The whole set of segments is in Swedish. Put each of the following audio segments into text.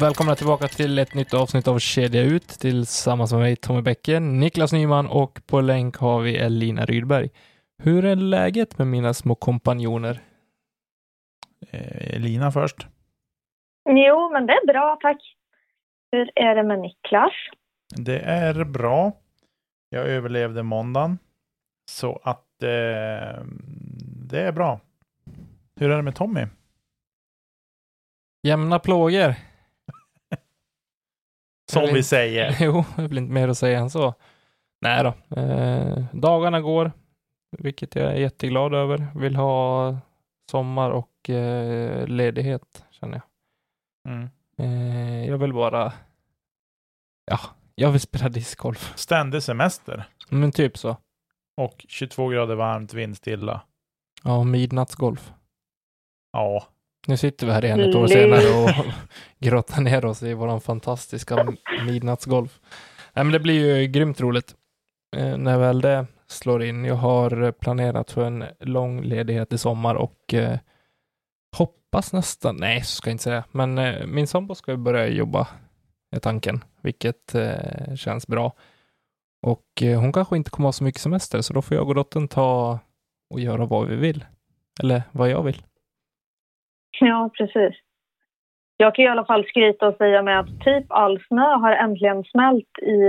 Välkomna tillbaka till ett nytt avsnitt av Kedja ut tillsammans med mig, Tommy Bäcke, Niklas Nyman och på länk har vi Elina Rydberg. Hur är läget med mina små kompanjoner? Elina först. Jo, men det är bra, tack. Hur är det med Niklas? Det är bra. Jag överlevde måndagen. Så att det är bra. Hur är det med Tommy? Jämna plågor. Som vi säger. Jo, det blir inte mer att säga än så. Nej då. Dagarna går. Vilket jag är jätteglad över. Vill ha sommar och ledighet, känner jag. Mm. Jag vill bara... Ja, jag vill spela discgolf. Ständig semester. Men typ så. Och 22 grader varmt, vindstilla. Ja, midnattsgolf. Ja. Nu sitter vi här igen ett år senare och grottar ner oss i våran fantastiska midnattsgolf. Nej, men det blir ju grymt roligt när väl det slår in. Jag har planerat för en lång ledighet i sommar och hoppas nästan, nej så ska jag inte säga, men min sambo ska ju börja jobba i tanken, vilket känns bra. Och hon kanske inte kommer ha så mycket semester, så då får jag och dottern ta och göra vad vi vill. Eller vad jag vill. Ja, precis. Jag kan i alla fall skryta och säga med att typ all snö har äntligen smält i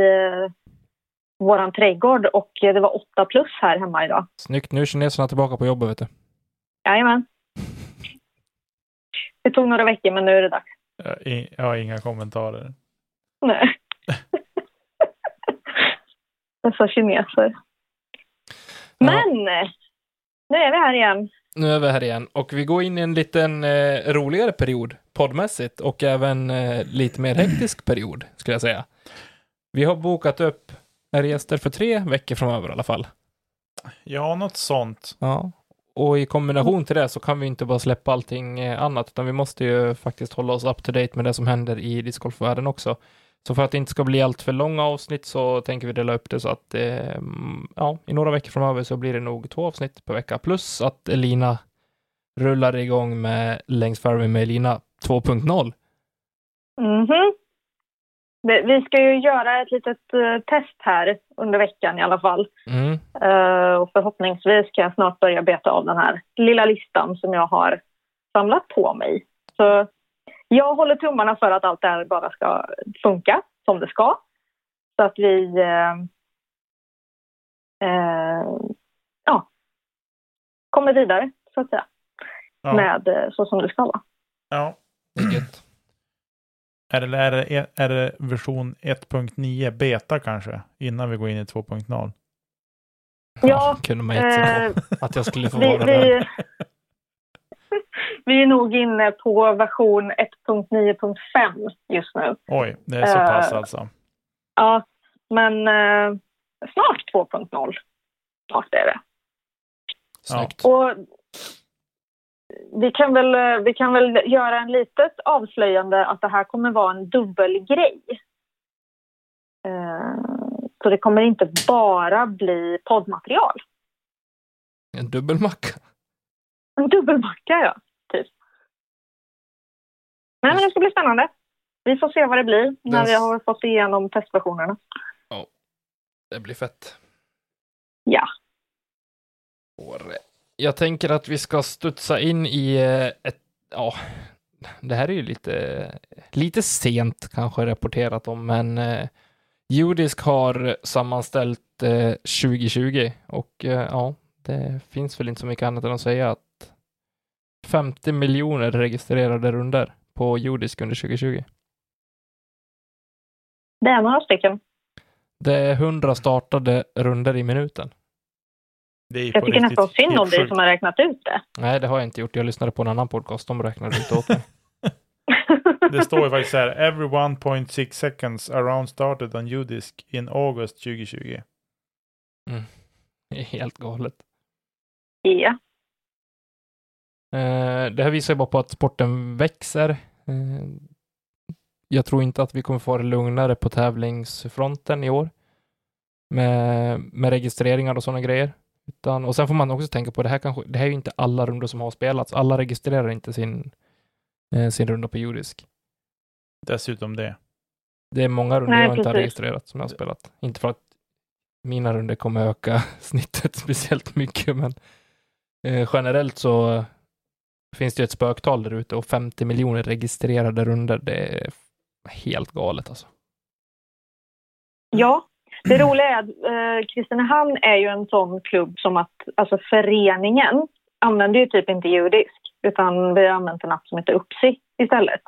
våran trädgård och det var 8+ här hemma idag. Snyggt, nu är kineserna tillbaka på jobbet, vet du. Jajamän. Det tog några veckor, men nu är det dags. Jag har inga kommentarer. Nej. Dessa kineser. Men, nu är vi här igen. Nu är vi här igen och vi går in i en liten roligare period poddmässigt och även lite mer hektisk period, skulle jag säga. Vi har bokat upp gäster för 3 veckor framöver i alla fall. Ja, något sånt. Ja. Och i kombination till det så kan vi inte bara släppa allting annat, utan vi måste ju faktiskt hålla oss up to date med det som händer i discgolfvärlden också. Så för att det inte ska bli allt för långa avsnitt så tänker vi dela upp det så att i några veckor framöver så blir det nog 2 avsnitt per vecka. Plus att Elina rullar igång med Längsfärg med Elina 2.0. Mm-hmm. Vi ska ju göra ett litet test här under veckan i alla fall. Mm. Och förhoppningsvis kan jag snart börja beta av den här lilla listan som jag har samlat på mig. Så... jag håller tummarna för att allt det här bara ska funka som det ska. Så att vi kommer vidare, så att säga. Ja. Med så som det ska vara. Ja, vilket. Är det version 1.9 beta kanske? Innan vi går in i 2.0? Ja. Kunde man att jag skulle få vara där. Vi är nog inne på version 1.9.5 just nu. Oj, det är så pass alltså. Ja, men snart 2.0. Snart är det. Snyggt. Och vi kan väl göra en litet avslöjande att det här kommer vara en dubbelgrej. Så det kommer inte bara bli poddmaterial. En dubbelmacka. En dubbelmacka, ja. Typ. Nej, men det ska bli spännande. Vi får se vad det blir när vi har fått igenom testversionerna. Ja, det blir fett. Ja. Jag tänker att vi ska studsa in i det här är ju lite sent kanske rapporterat om, men UDisc har sammanställt 2020 och det finns väl inte så mycket annat än att säga att 50 miljoner registrerade runder på UDisc under 2020. Det är några stycken. Det är 100 startade runder i minuten. Jag tycker nästan synd om dig som har räknat ut det. Nej, det har jag inte gjort. Jag lyssnade på en annan podcast. De räknade ut åt mig. Det står ju faktiskt så här. Every 1.6 seconds around started on UDisc in August 2020. Mm. Det är helt galet. Ja. Yeah. Det här visar ju bara på att sporten växer. Jag tror inte att vi kommer få det lugnare på tävlingsfronten i år med registreringar och sådana grejer. Och sen får man också tänka på det här är ju inte alla rundor som har spelats. Alla registrerar inte sin runda på UDisc. Dessutom det. Det är många runder jag inte har registrerat som jag har spelat. Inte för att mina runder kommer öka snittet speciellt mycket, men generellt så finns det ju ett spöktal där ute och 50 miljoner registrerade runder. Det är helt galet alltså. Ja, det roliga är att Kristinehamn är ju en sån klubb som att alltså föreningen använder ju typ inte UDisc, utan vi har använt en app som heter Upsi istället.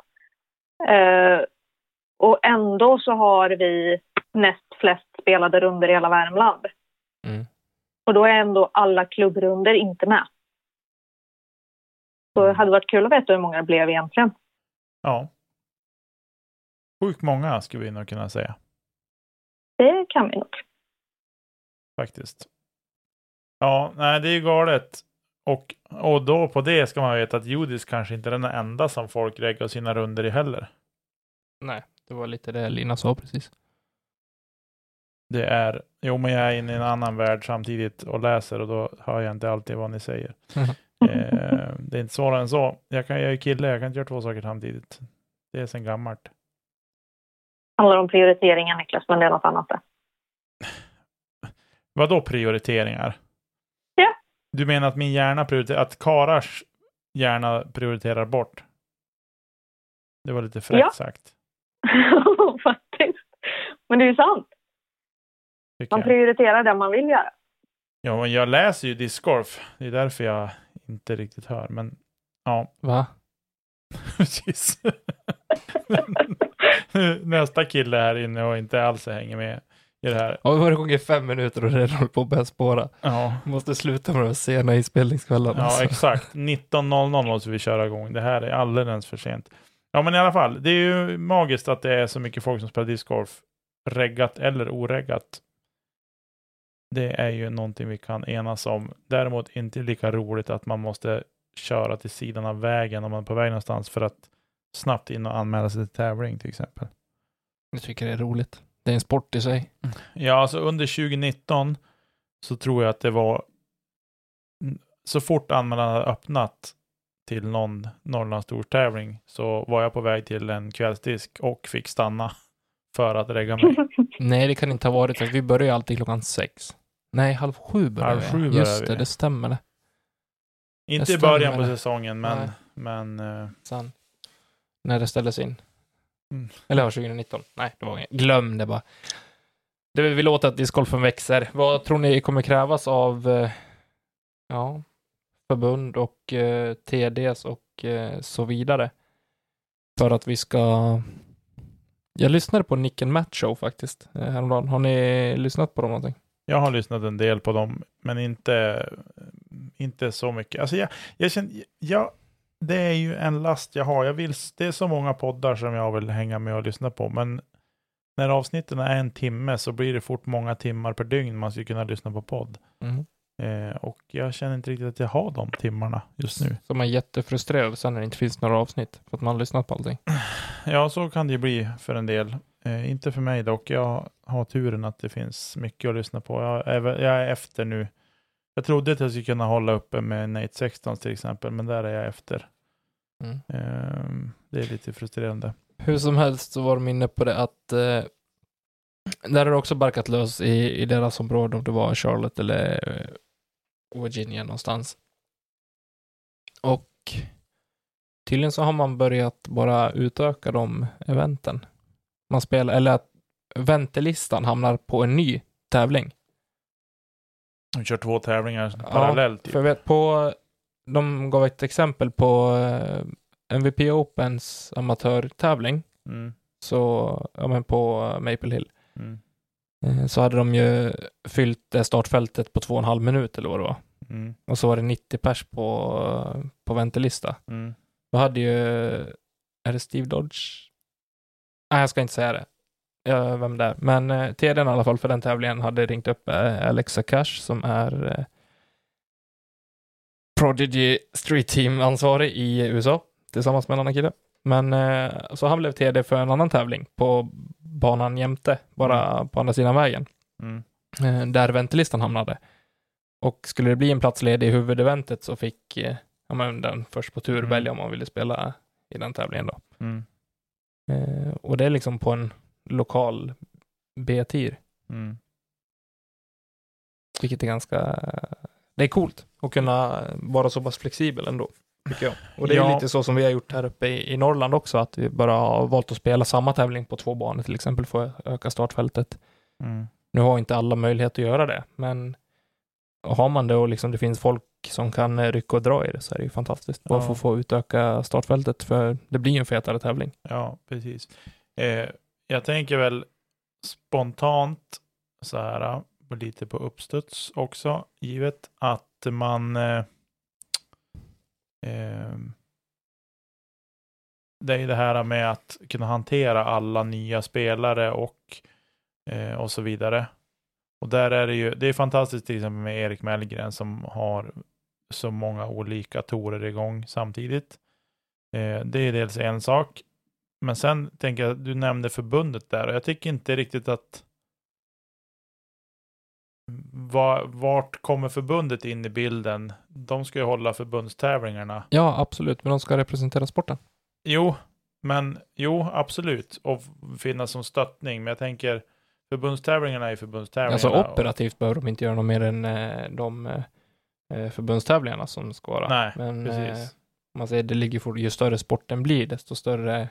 Och ändå så har vi näst flest spelade runder i hela Värmland. Mm. Och då är ändå alla klubbrunder inte med. Så det hade varit kul att veta hur många det blev egentligen. Ja. Sjukt många skulle vi nog kunna säga. Det kan vi nog. Faktiskt. Ja, nej, det är ju galet. Och då på det ska man veta att UDisc kanske inte är den enda som folk reggar sina runder i heller. Nej, det var lite det Lina sa precis. Det är, jo men jag är inne i en annan värld samtidigt och läser och då hör jag inte alltid vad ni säger. Det är inte svårare än så. Jag är kille, jag kan inte göra två saker samtidigt. Det är sen gammalt. Handlar om prioriteringar, Niklas, men det är något annat där. Vadå prioriteringar? Ja. Du menar att min hjärna prioriterar, att Karas hjärna prioriterar bort? Det var lite fräckt sagt. Faktiskt. Men det är ju sant. Man prioriterar det man vill göra. Ja, men jag läser ju discgolf. Det är därför jag inte riktigt hör. Men, ja. Va? Precis. Nästa kille här inne och inte alls hänger med i det här. Ja, vi har gånger 5 minuter och redan håller på att börja spåra. Ja. Måste sluta med de sena inspelningskvällarna. Ja, alltså. Exakt. 19.00 måste vi köra igång. Det här är alldeles för sent. Ja, men i alla fall. Det är ju magiskt att det är så mycket folk som spelar discgolf. Reggat eller oreggat. Det är ju någonting vi kan enas om. Däremot inte lika roligt att man måste köra till sidan av vägen om man är på väg någonstans för att snabbt in och anmäla sig till tävling till exempel. Jag tycker det är roligt. Det är en sport i sig. Ja, alltså under 2019 så tror jag att det var så fort anmälan hade öppnat till någon Norrlands stortävling så var jag på väg till en kvällsdisk och fick stanna för att regga mig. Nej, det kan inte ha varit. Vi börjar ju alltid 6:00. Nej, 6:30 börjar vi. Just det, det stämmer det. Inte i början på säsongen, men när det ställdes in. Mm. Eller 2019. Nej, det var inget. Glöm det bara. Det vill vi låta att discgolfen växer. Vad tror ni kommer krävas av förbund och TDs och så vidare för att vi ska... Jag lyssnade på Nick & Matt Show faktiskt häromdagen. Har ni lyssnat på dem någonting? Jag har lyssnat en del på dem, men inte så mycket. Alltså jag känner, det är ju en last jag har. Det är så många poddar som jag vill hänga med och lyssna på, men när avsnitten är en timme så blir det fort många timmar per dygn man ska kunna lyssna på podd. Mm. Och jag känner inte riktigt att jag har de timmarna just nu. Så man är jättefrustrerad sen när det inte finns några avsnitt för att man har lyssnat på allting. Ja, så kan det ju bli för en del. Inte för mig dock. Jag har turen att det finns mycket att lyssna på. Jag är efter nu. Jag trodde att jag skulle kunna hålla uppe med Nate 16 till exempel, men där är jag efter. Mm. Det är lite frustrerande. Hur som helst så var de inne på det att där har det också barkat lös i deras område, om det var Charlotte eller Virginia någonstans. Och tydligen så har man börjat bara utöka de eventen. Man spelar, eller att väntelistan hamnar på en ny tävling. De kör 2 tävlingar parallellt. Ja, för jag vet de gav ett exempel på MVP Opens amatörtävling. Mm. Så på Maple Hill. Mm. Så hade de ju fyllt startfältet på 2,5 minuter eller vad det var. Mm. Och så var det 90 pers på väntelista. Mm. Då hade ju... Är det Steve Dodge? Nej, jag ska inte säga det. Vem det är. Men TD:n i alla fall för den tävlingen hade ringt upp Alexa Cash som är Prodigy Street Team-ansvarig i USA. Tillsammans med en annan kille. Men så han blev TD för en annan tävling på banan jämte. Bara på andra sidan vägen. Mm. Där väntelistan hamnade. Och skulle det bli en plats ledig i huvudeventet så fick... den först på tur välja om man ville spela i den tävlingen då. Mm. Och det är liksom på en lokal B-tier. Mm. Vilket är ganska... Det är coolt att kunna vara så pass flexibel ändå, tycker jag. Och det är lite så som vi har gjort här uppe i Norrland också. Att vi bara har valt att spela samma tävling på 2 banor till exempel för att öka startfältet. Mm. Nu har inte alla möjlighet att göra det. Men har man det och liksom det finns folk som kan rycka och dra i det, så är det ju fantastiskt. Bara för att få utöka startfältet, för det blir en fetare tävling. Ja, precis. Jag tänker väl spontant så här, lite på uppstuds också, givet att man det är det här med att kunna hantera alla nya spelare och så vidare. Och där är det ju, det är fantastiskt till exempel med Erik Melgren som har så många olika torer igång samtidigt. Det är dels en sak, men sen tänker jag, du nämnde förbundet där, och jag tycker inte riktigt att vart kommer förbundet in i bilden? De ska ju hålla förbundstävlingarna. Ja, absolut, men de ska representera sporten. Jo, absolut, och finnas som stöttning, men jag tänker förbundstävlingarna är förbundstävlingarna. Alltså operativt behöver de inte göra något mer än de förbundstävlingarna som ska vara. Nej, men precis. Man säger, det ligger ju större sporten blir, desto större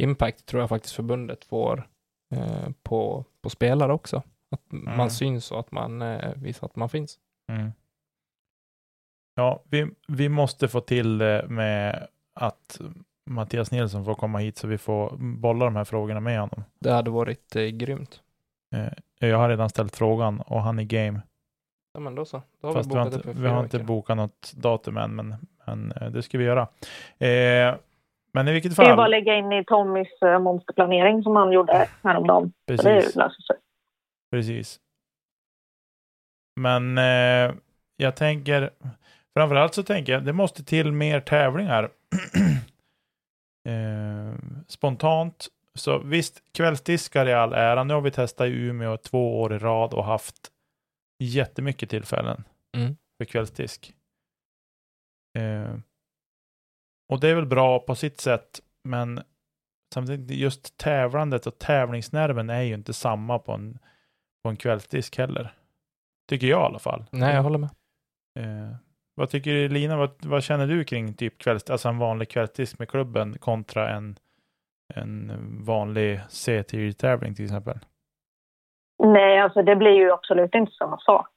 impact tror jag faktiskt förbundet får på spelare också. Att man syns och att man visar att man finns. Mm. Ja, vi måste få till det med att Mattias Nilsson får komma hit så vi får bolla de här frågorna med honom. Det hade varit grymt. Jag har redan ställt frågan och han är game. Ja, men då så. Då har fast vi har inte bokat något datum än, men det ska vi göra. Men i vilket fall... Det är bara att lägga in i Tommys monsterplanering som han gjorde häromdagen. Precis. Det löser sig. Precis. Men jag tänker, framförallt så tänker jag, det måste till mer tävlingar. Spontant. Så visst, kvällsdiskar i all ära. Nu har vi testat i Umeå 2 år i rad och haft jättemycket tillfällen för kvällsdisk. Och det är väl bra på sitt sätt, men samtidigt just tävlandet och tävlingsnerven är ju inte samma på en kvällsdisk heller. Tycker jag i alla fall. Nej, jag håller med. Vad tycker du, Elina? Vad känner du kring typ alltså en vanlig kvällsdisk med klubben kontra en vanlig C-tier-tävling till exempel? Nej, alltså det blir ju absolut inte samma sak.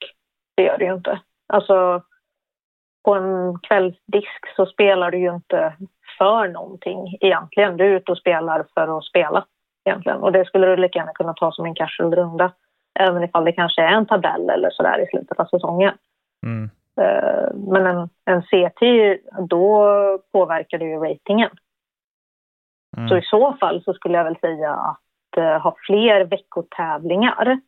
Det gör det ju inte. Alltså på en kvällsdisk så spelar du ju inte för någonting egentligen. Du är ute och spelar för att spela egentligen. Och det skulle du lika gärna kunna ta som en casual-runda. Även ifall det kanske är en tabell eller sådär i slutet av säsongen. Mm. Men en C-tier, då påverkar det ju ratingen. Mm. Så i så fall så skulle jag väl säga att ha fler veckotävlingar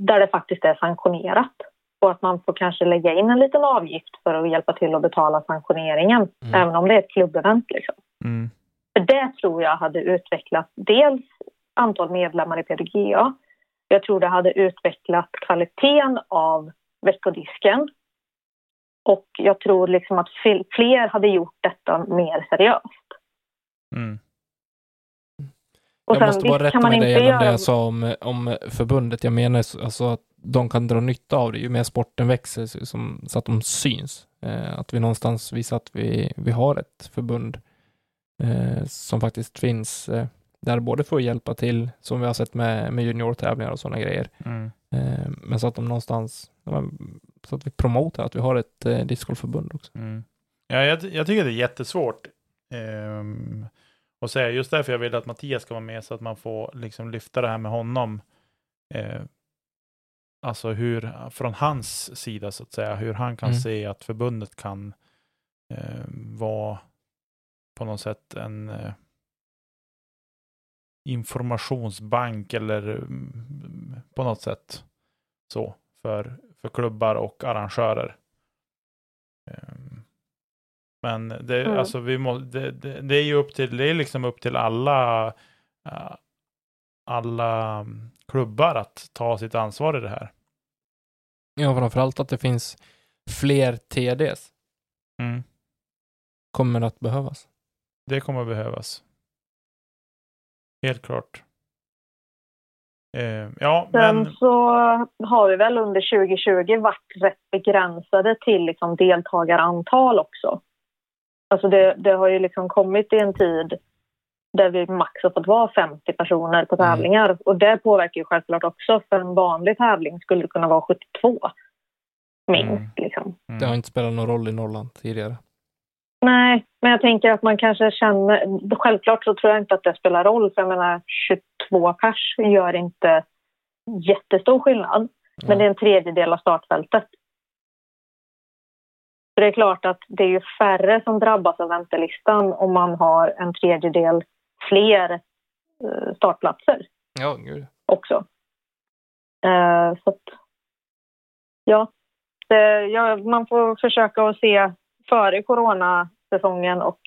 där det faktiskt är sanktionerat. Och att man får kanske lägga in en liten avgift för att hjälpa till att betala sanktioneringen. Mm. Även om det är ett klubbevent liksom. Mm. För det tror jag hade utvecklat dels antal medlemmar i PDGA. Jag tror det hade utvecklat kvaliteten av veckodisken. Och jag tror liksom att fler hade gjort detta mer seriöst. Mm. Och jag måste bara rätta mig gällande det jag sa om förbundet. Jag menar alltså att de kan dra nytta av det. Ju mer sporten växer så att de syns. Att vi någonstans visar att vi har ett förbund som faktiskt finns där både för att hjälpa till, som vi har sett med juniortävlingar och sådana grejer. Mm. Men så att de någonstans, så att vi promotar att vi har ett discgolfförbund också. Mm. Ja, jag tycker det är jättesvårt att säga. Just därför jag vill att Mattias ska vara med så att man får liksom lyfta det här med honom. Alltså hur, från hans sida så att säga, hur han kan se att förbundet kan vara på något sätt en... informationsbank eller på något sätt så för klubbar och arrangörer. Men det alltså vi måste det är ju upp till alla klubbar att ta sitt ansvar i det här. Ja, framförallt att det finns fler TDs. Kommer att behövas. Det kommer att behövas. Helt klart. Ja, men... Sen så har vi väl under 2020 varit rätt begränsade till liksom deltagarantal också. Alltså det har ju liksom kommit i en tid där vi max har fått vara 50 personer på tävlingar. Mm. Och det påverkar ju självklart också. För en vanlig tävling skulle det kunna vara 72 minst. Liksom. Mm. Det har inte spelat någon roll i Norrland tidigare. Nej, men jag tänker att man kanske känner... Självklart så tror jag inte att det spelar roll. För jag menar, 22 pers gör inte jättestor skillnad. Mm. Men det är en tredjedel av startfältet. Så det är klart att det är ju färre som drabbas av väntelistan om man har en tredjedel fler startplatser. Ja, gud. Också. Så att, ja. Man får försöka att se före coronasäsongen och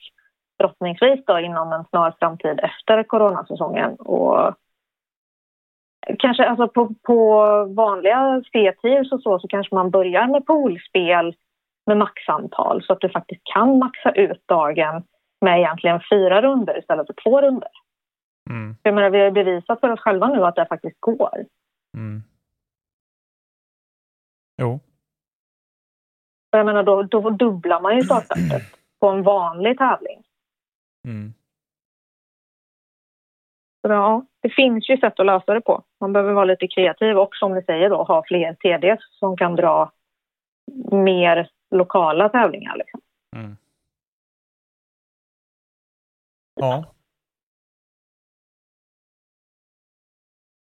förhoppningsvis då inom en snar framtid efter coronasäsongen. Och kanske alltså på vanliga speltider och så kanske man börjar med poolspel med maxantal så att du faktiskt kan maxa ut dagen med egentligen 4 runder istället för 2 runder. Mm. Jag menar, vi har bevisat för oss själva nu att det faktiskt går. Mm. Jo. Jag menar, då dubblar man ju startfältet på en vanlig tävling. Mm. Så ja, det finns ju sätt att lösa det på. Man behöver vara lite kreativ och som ni säger då, ha fler TDs som kan dra mer lokala tävlingar. Liksom. Mm. Ja.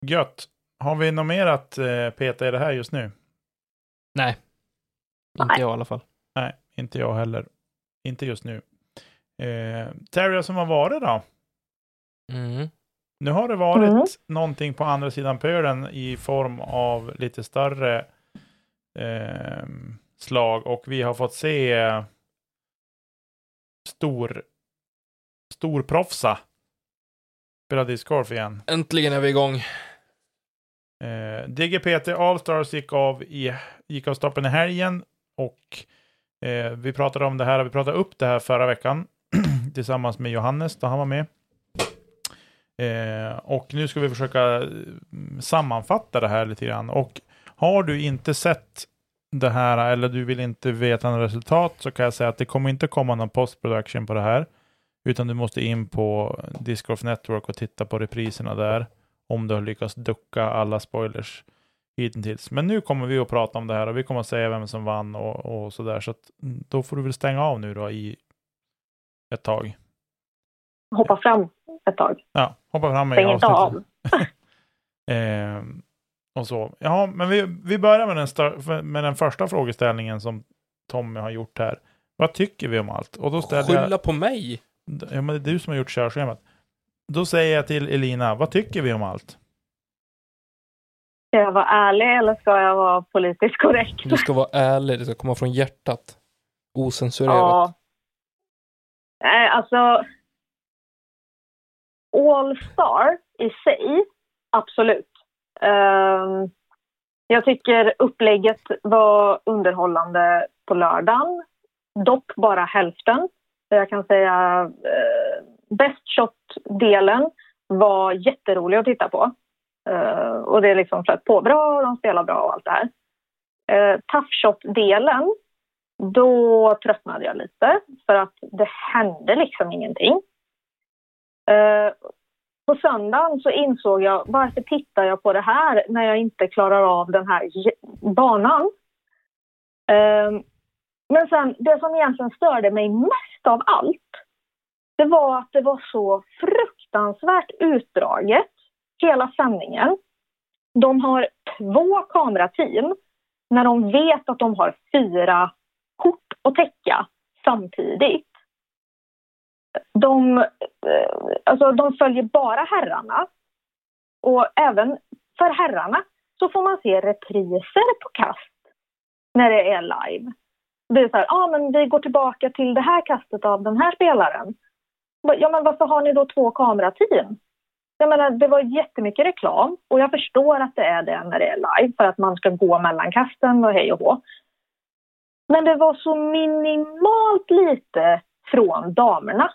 Gött. Har vi något mer att peta i det här just nu? Nej. Inte jag i alla fall. Nej, inte jag heller. Inte just nu. Terry som har varit då? Mm. Nu har det varit någonting på andra sidan pölen i form av lite större slag och vi har fått se stor proffsa spela discgolf igen. Äntligen är vi igång. DGPT Allstars gick av stoppen i helgen och vi pratade om det här, vi pratade upp det här förra veckan tillsammans med Johannes då han var med. Och nu ska vi försöka sammanfatta det här lite grann och har du inte sett det här eller du vill inte veta något resultat så kan jag säga att det kommer inte komma någon postproduktion på det här utan du måste in på Discord Network och titta på repriserna där om du har lyckats ducka alla spoilers hittills. Men nu kommer vi att prata om det här och vi kommer att säga vem som vann och sådär så att då får du väl stänga av nu då i ett tag. Hoppa fram ett tag. Ja, hoppa fram i avsnittet. Och så. Ja, men vi börjar med den första frågeställningen som Tommy har gjort här. Vad tycker vi om allt? Och då skylla på mig! Ja, men det är du som har gjort körschemat. Då säger jag till Elina, vad tycker vi om allt? Ska jag vara ärlig eller ska jag vara politiskt korrekt? Du ska vara ärlig, det ska komma från hjärtat. Osensurerat. Ja. Nej, alltså... All-star i sig, absolut. Jag tycker upplägget var underhållande på lördagen. Dock bara hälften. Jag kan säga Best Shot-delen var jätterolig att titta på. Och det är liksom flöt på bra, de spelar bra och allt det här. Tough Shot-delen, då tröttnade jag lite. För att det hände liksom ingenting. På söndagen så insåg jag varför tittar jag på det här när jag inte klarar av den här banan. Men sen, det som egentligen störde mig mest av allt det var att det var så fruktansvärt utdraget hela sändningen. De har 2 kamerateam när de vet att de har 4 kort att täcka samtidigt. De följer bara herrarna och även för herrarna så får man se repriser på kast när det är live. Det är så här, men vi går tillbaka till det här kastet av den här spelaren. Ja, men varför har ni då 2 kamerateam? Jag menar, det var jättemycket reklam och jag förstår att det är det när det är live för att man ska gå mellan kasten och hej och hå. Men det var så minimalt lite från damerna.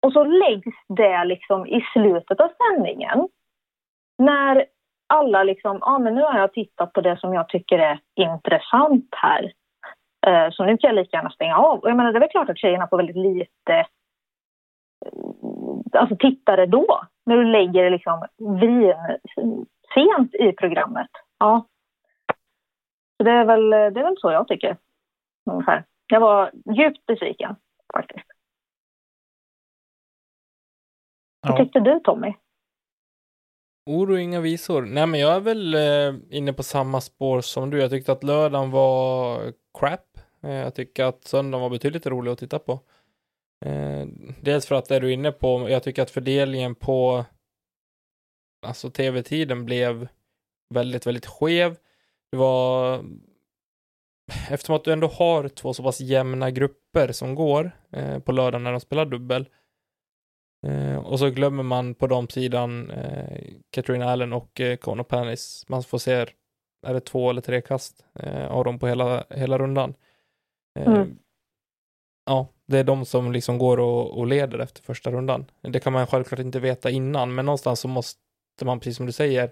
Och så läggs det liksom i slutet av sändningen. När alla liksom, men nu har jag tittat på det som jag tycker är intressant här. Så nu kan jag lika gärna stänga av. Och jag menar, det är väl klart att tjejerna får väldigt lite alltså tittare då. När du lägger liksom sent i programmet. Ja. Så det är väl så jag tycker. Ungefär. Jag var djupt besviken faktiskt. Vad tyckte du, Tommy? Oro, inga visor. Nej, men jag är väl inne på samma spår som du. Jag tyckte att lördagen var crap. Jag tycker att söndagen var betydligt rolig att titta på. Dels för att det du är inne på. Jag tycker att fördelningen på alltså tv-tiden blev väldigt, väldigt skev. Det var... Eftersom att du ändå har två så pass jämna grupper som går på lördagen när de spelar dubbel. Och så glömmer man på de sidan Katrina Allen och Kona Panis. Man får se, är det 2 eller 3 kast av dem på hela rundan. Ja, det är de som liksom går och leder efter första rundan. Det kan man självklart inte veta innan, men någonstans så måste man, precis som du säger,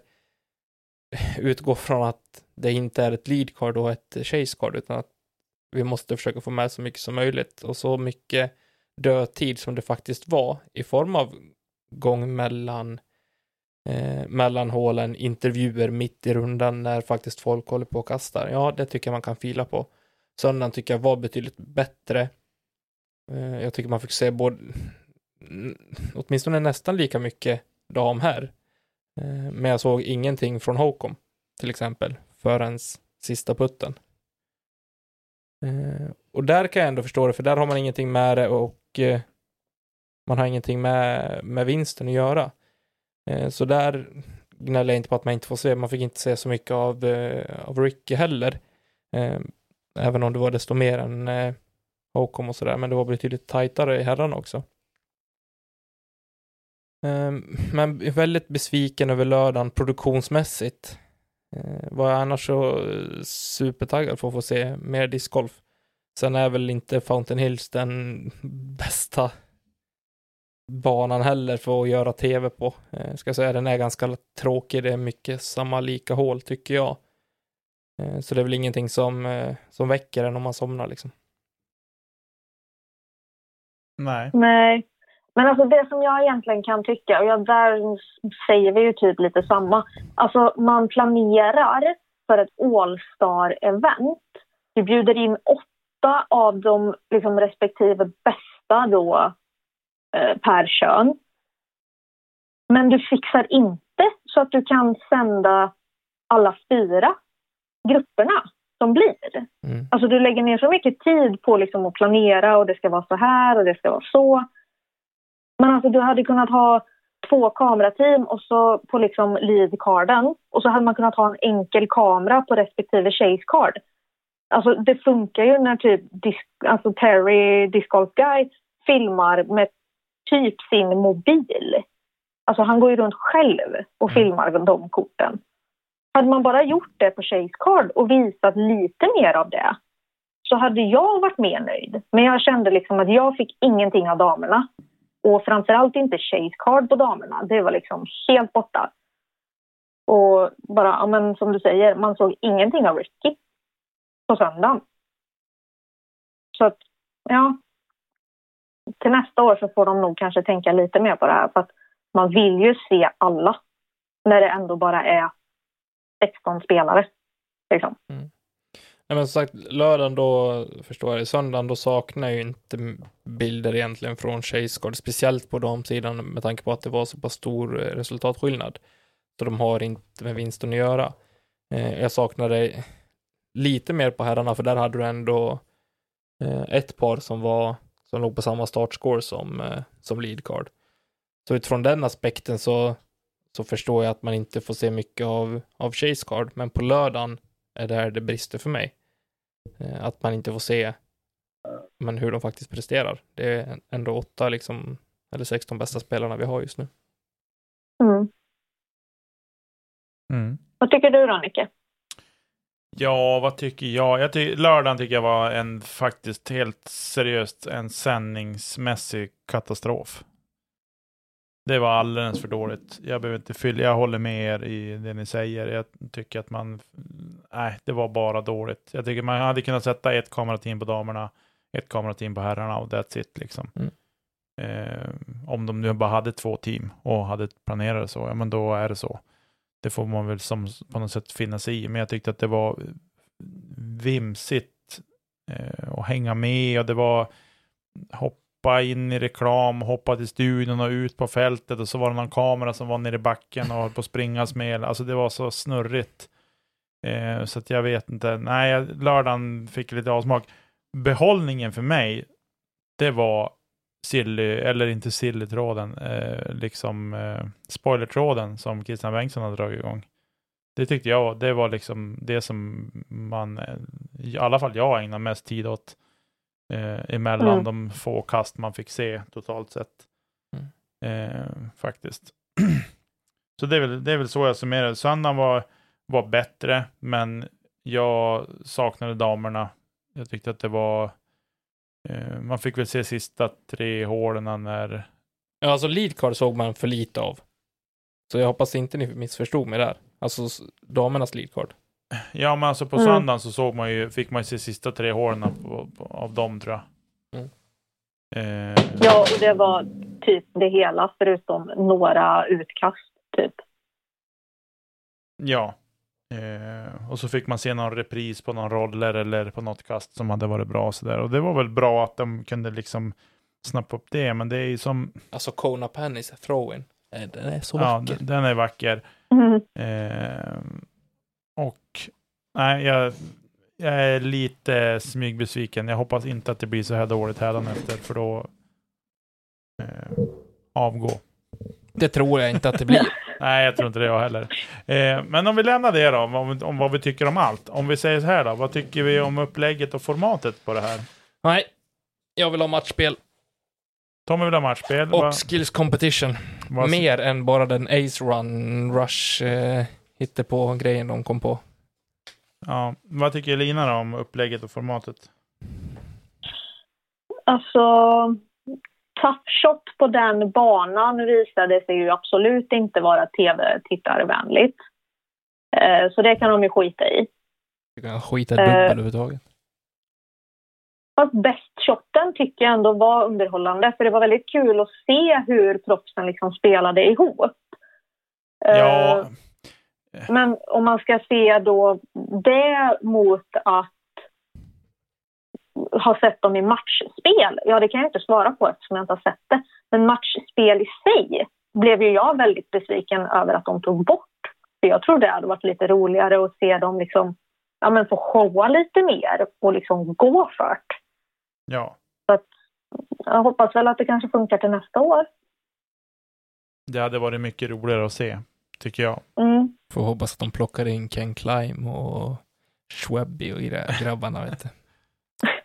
utgå från att det inte är ett lead card och ett chase card, utan att vi måste försöka få med så mycket som möjligt och så mycket dödtid som det faktiskt var i form av gång mellan hålen, intervjuer mitt i rundan när faktiskt folk håller på och kastar. Ja, det tycker jag man kan fila på. Söndagen tycker jag var betydligt bättre. Jag tycker man fick se åtminstone nästan lika mycket dam här. Men jag såg ingenting från Håkom till exempel förrän sista putten. Och där kan jag ändå förstå det, för där har man ingenting med det och man har ingenting med vinsten att göra. Så där gnäller jag inte på att man inte får se. Man fick inte se så mycket av Ricky heller. Även om det var desto mer än Håkom och sådär. Men det var betydligt tajtare i herrarna också. Men väldigt besviken över lördagen produktionsmässigt. Var jag annars så supertaggad för att få se mer discgolf. Sen är väl inte Fountain Hills den bästa banan heller för att göra tv på. Ska jag säga, den är ganska tråkig. Det är mycket samma lika hål tycker jag. Så det är väl ingenting som väcker en om man somnar liksom. Nej. Men alltså det som jag egentligen kan tycka, och där säger vi ju typ lite samma. Alltså man planerar för ett Allstar-event. Vi bjuder in 8 av de liksom respektive bästa då per kön. Men du fixar inte så att du kan sända alla 4 grupperna som blir. Alltså du lägger ner så mycket tid på liksom att planera och det ska vara så här och det ska vara så. Men alltså du hade kunnat ha 2 kamerateam och så på liksom lead-carden. Och så hade man kunnat ha en enkel kamera på respektive chase-card. Alltså det funkar ju när typ Terry, Disc Golf Guy, filmar med typ sin mobil. Alltså han går ju runt själv och filmar de korten. Hade man bara gjort det på chase-card och visat lite mer av det, så hade jag varit mer nöjd. Men jag kände liksom att jag fick ingenting av damerna. Och framförallt inte chase card på damerna. Det var liksom helt borta. Och bara, men som du säger, man såg ingenting av Ricky på söndagen. Så att, ja. Till nästa år så får de nog kanske tänka lite mer på det här. För att man vill ju se alla. När det ändå bara är 16 spelare. Liksom. Nej, men som sagt, lördagen då, förstår jag, söndagen då saknar ju inte bilder egentligen från tjejskård, speciellt på de sidan med tanke på att det var så pass stor resultatskillnad. Så de har inte med vinsten att göra. Jag saknade lite mer på herrarna, för där hade du ändå ett par som låg på samma startscore som leadcard. Så utifrån den aspekten så förstår jag att man inte får se mycket av tjejskård, men på lördagen är där det brister för mig. Att man inte får se hur de faktiskt presterar. Det är ändå 8 liksom, eller 16 bästa spelarna vi har just nu. Vad tycker du då, Nicke? Ja, vad tycker jag? Lördagen tycker jag var en, faktiskt helt seriöst, en sändningsmässig katastrof. Det var alldeles för dåligt. Jag behöver inte fylla. Jag håller med er i det ni säger. Jag tycker att man... Nej, det var bara dåligt. Jag tycker man hade kunnat sätta ett kamerateam på damerna, ett kamerateam på herrarna och that's it liksom. Mm. Om de nu bara hade två team och hade planerat det så, ja men då är det så. Det får man väl som, på något sätt finna sig i. Men jag tyckte att det var vimsigt att hänga med och det var hoppa in i reklam, hoppa till studion och ut på fältet och så var det någon kamera som var nere i backen och höll på att springas med. Alltså det var så snurrigt. Så att jag vet inte. Nej, lördagen fick lite avsmak. Behållningen för mig, det var silly, eller inte silly-tråden, liksom spoiler-tråden som Christian Bengtsson hade dragit igång. Det tyckte jag, det var liksom det som man, i alla fall jag ägnade mest tid åt emellan de få kast man fick se totalt sett. Faktiskt. Så det är väl så jag summerar. Söndagen var bättre, men jag saknade damerna. Jag tyckte att det var... Man fick väl se sista 3 hålen när... Ja, alltså leadcard såg man för lite av. Så jag hoppas inte ni missförstod mig där. Alltså damernas leadcard. Ja, men alltså på söndagen så såg man ju, fick man ju se sista 3 hålen av dem, tror jag. Mm. Ja, och det var typ det hela förutom några utkast, typ. Ja. Och så fick man se någon repris på någon roller eller på något kast som hade varit bra så där. Och det var väl bra att de kunde liksom snappa upp det, men det är ju som... Alltså Kona Panis throw-in, den är så vacker. Ja, den är vacker. Och nej, jag är lite smygbesviken. Jag hoppas inte att det blir så här dåligt hädanefter, för då avgå. Det tror jag inte att det blir. Nej, jag tror inte det jag heller. Men om vi lämnar det då, om vad vi tycker om allt. Om vi säger så här då, vad tycker vi om upplägget och formatet på det här? Nej, jag vill ha matchspel. Tommy vill ha matchspel. Och skills competition. Mer än bara den Ace Run Rush hittar på grejen de kom på. Ja, vad tycker Elina då om upplägget och formatet? Alltså... Tough Shot på den banan visade sig ju absolut inte vara tv-tittarvänligt. Så det kan de ju skita i. Du kan skita i dubbel överhuvudtaget. Fast Best Shoten tycker jag ändå var underhållande. För det var väldigt kul att se hur proffsen liksom spelade ihop. Ja. Men om man ska se då det mot att har sett dem i matchspel. Ja, det kan jag inte svara på eftersom jag inte har sett det. Men matchspel i sig blev ju jag väldigt besviken över att de tog bort. För jag tror det hade varit lite roligare att se dem liksom, ja men få showa lite mer och liksom gå fört. Ja. Så att, jag hoppas väl att det kanske funkar till nästa år. Det hade varit mycket roligare att se, tycker jag. Får hoppas att de plockar in Ken Klein och Schwebby och grabbarna, vet du.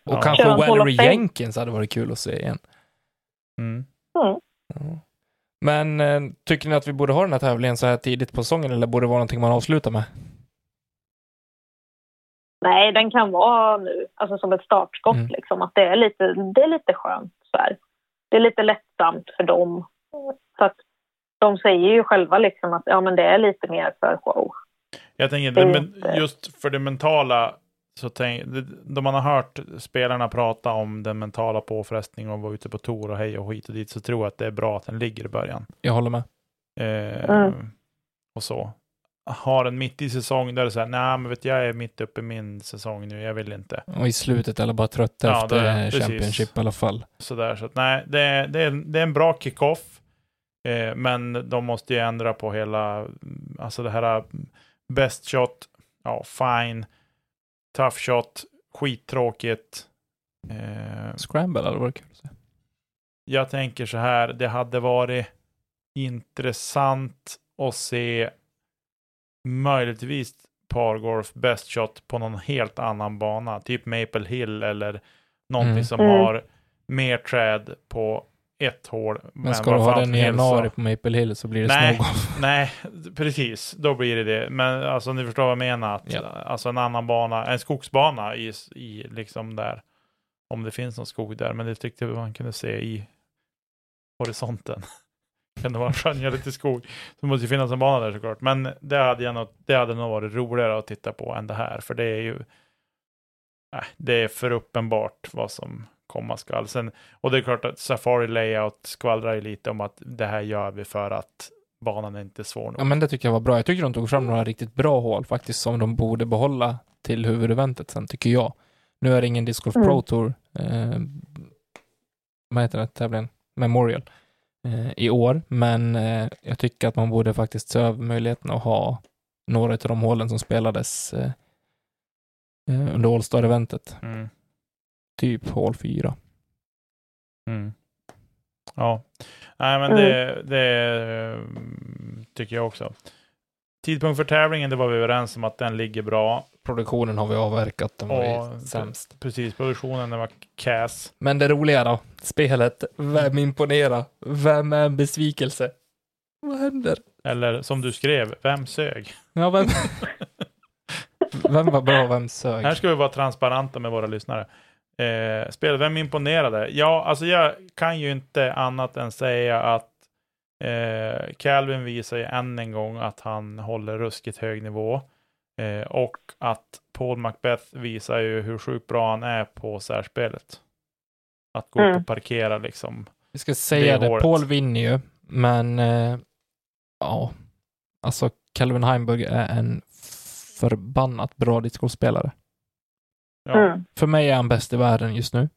Och kanske Valerie Jenkins hade varit kul att se igen. Ja. Men tycker ni att vi borde ha den här tävlingen så här tidigt på säsongen, eller borde det vara någonting man avslutar med? Nej, den kan vara nu, alltså som ett startskott liksom, att det är lite skönt så här. Det är lite lättsamt för dem. Så att de säger ju själva liksom att ja men det är lite mer för show. Jag tänker just för det mentala. Så då man har hört spelarna prata om den mentala påfrestningen och vara ute på tour och hej och skit och dit, så tror jag att det är bra att den ligger i början. Jag håller med. Och så. Har den mitt i säsong där det säger nej men vet jag är mitt uppe i min säsong nu, jag vill inte. Och i slutet eller bara trött efter Championship i alla fall. Sådär, så att nej, det är en bra kickoff. Men de måste ju ändra på hela, alltså det här Best Shot, ja fine. Tough Shot, skittråkigt. Scramble hade varit kul att se. Jag tänker så här, det hade varit intressant att se möjligtvis Pargolf Best Shot på någon helt annan bana. Typ Maple Hill eller någonting som har mer träd på ett hål. Men ska du ha den i januari på Maple Hill så blir det snowgolf. Nej, precis. Då blir det. Men alltså ni förstår vad jag menar. Att, alltså en annan bana, en skogsbana i liksom där. Om det finns någon skog där. Men det tyckte man kunde se i horisonten. Kan det vara en skönja lite skog. Så måste ju finnas en bana där såklart. Men det hade nog varit roligare att titta på än det här. För det är ju... det är för uppenbart vad som komma skall. Sen, och det är klart att Safari Layout skvallrar ju lite om att det här gör vi för att banan är inte svår nog. Ja, men det tycker jag var bra. Jag tycker de tog fram några riktigt bra hål faktiskt som de borde behålla till huvudeventet sen, tycker jag. Nu är det ingen Disc Golf Pro Tour vad heter det tävlingen? Memorial i år, men jag tycker att man borde faktiskt se över möjligheten att ha några av de hålen som spelades under Allstar-eventet. Typ hål 4. Ja. Nej, men det tycker jag också. Tidpunkt för tävlingen, det var vi överens om att den ligger bra. Produktionen har vi avverkat, den var sämst. Precis, produktionen den var kass. Men det roliga då, spelet. Vem imponerar? Vem är en besvikelse? Vad händer? Eller som du skrev, vem sög? Ja, vem... Vem var bra, vem sög? Här ska vi vara transparenta med våra lyssnare. Spelet, vem imponerade? Ja, alltså jag kan ju inte annat än säga att Calvin visar ju än en gång att han håller ruskigt hög nivå. Och att Paul Macbeth visar ju hur sjukt bra han är på särspelet. Att gå upp och parkera liksom. Vi ska säga det, Paul vinner ju. Men ja, alltså Calvin Heimberg är en förbannat bra discgolfspelare. Ja. För mig är han bäst i världen just nu.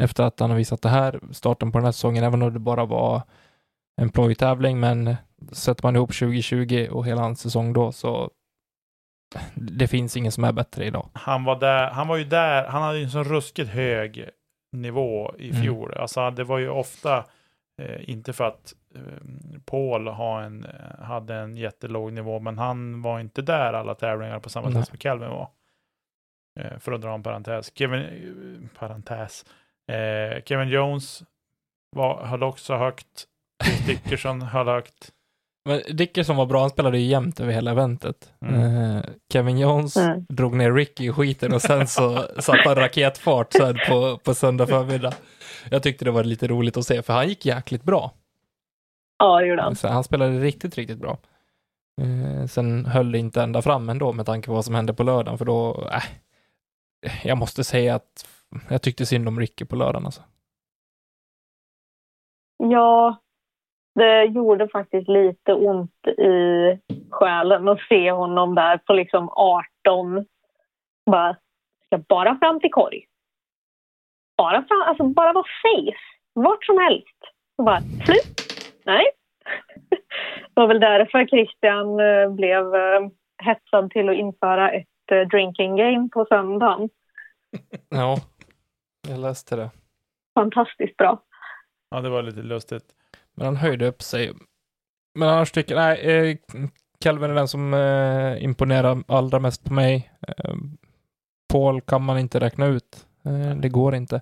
Efter att han har visat det här, starten på den här säsongen, även om det bara var en plojtävling, men sätter man ihop 2020 och hela hans säsong då, så det finns ingen som är bättre idag. Han var ju där, han hade ju en sån ruskigt hög nivå i fjol. Alltså det var ju ofta inte för att Paul hade en jättelåg nivå, men han var inte där alla tävlingar på samma sätt som Calvin var. För att dra en parentes. Kevin Jones höll också högt. Dickerson höll högt. Men Dickerson var bra, han spelade ju jämnt över hela eventet. Kevin Jones drog ner Ricky i skiten och sen så satte han raketfart sen på söndag förmiddag. Jag tyckte det var lite roligt att se, för han gick jäkligt bra. Ja, det gjorde han. Så han spelade riktigt, riktigt bra. Sen höll det inte ända fram ändå med tanke på vad som hände på lördagen, för då jag måste säga att jag tyckte synd om Ricky på lördagen alltså. Ja, det gjorde faktiskt lite ont i själen att se honom där på liksom 18 bara fram till korg, bara fram, alltså bara vara safe vart som helst och bara slut, nej. Det var väl därför Christian blev hetsad till att införa ett drinking game på söndagen. Ja, jag läste det. Fantastiskt bra. Ja, det var lite lustigt. Men han höjde upp sig. Men annars tycker jag, Calvin är den som imponerar allra mest på mig. Paul kan man inte räkna ut. Det går inte.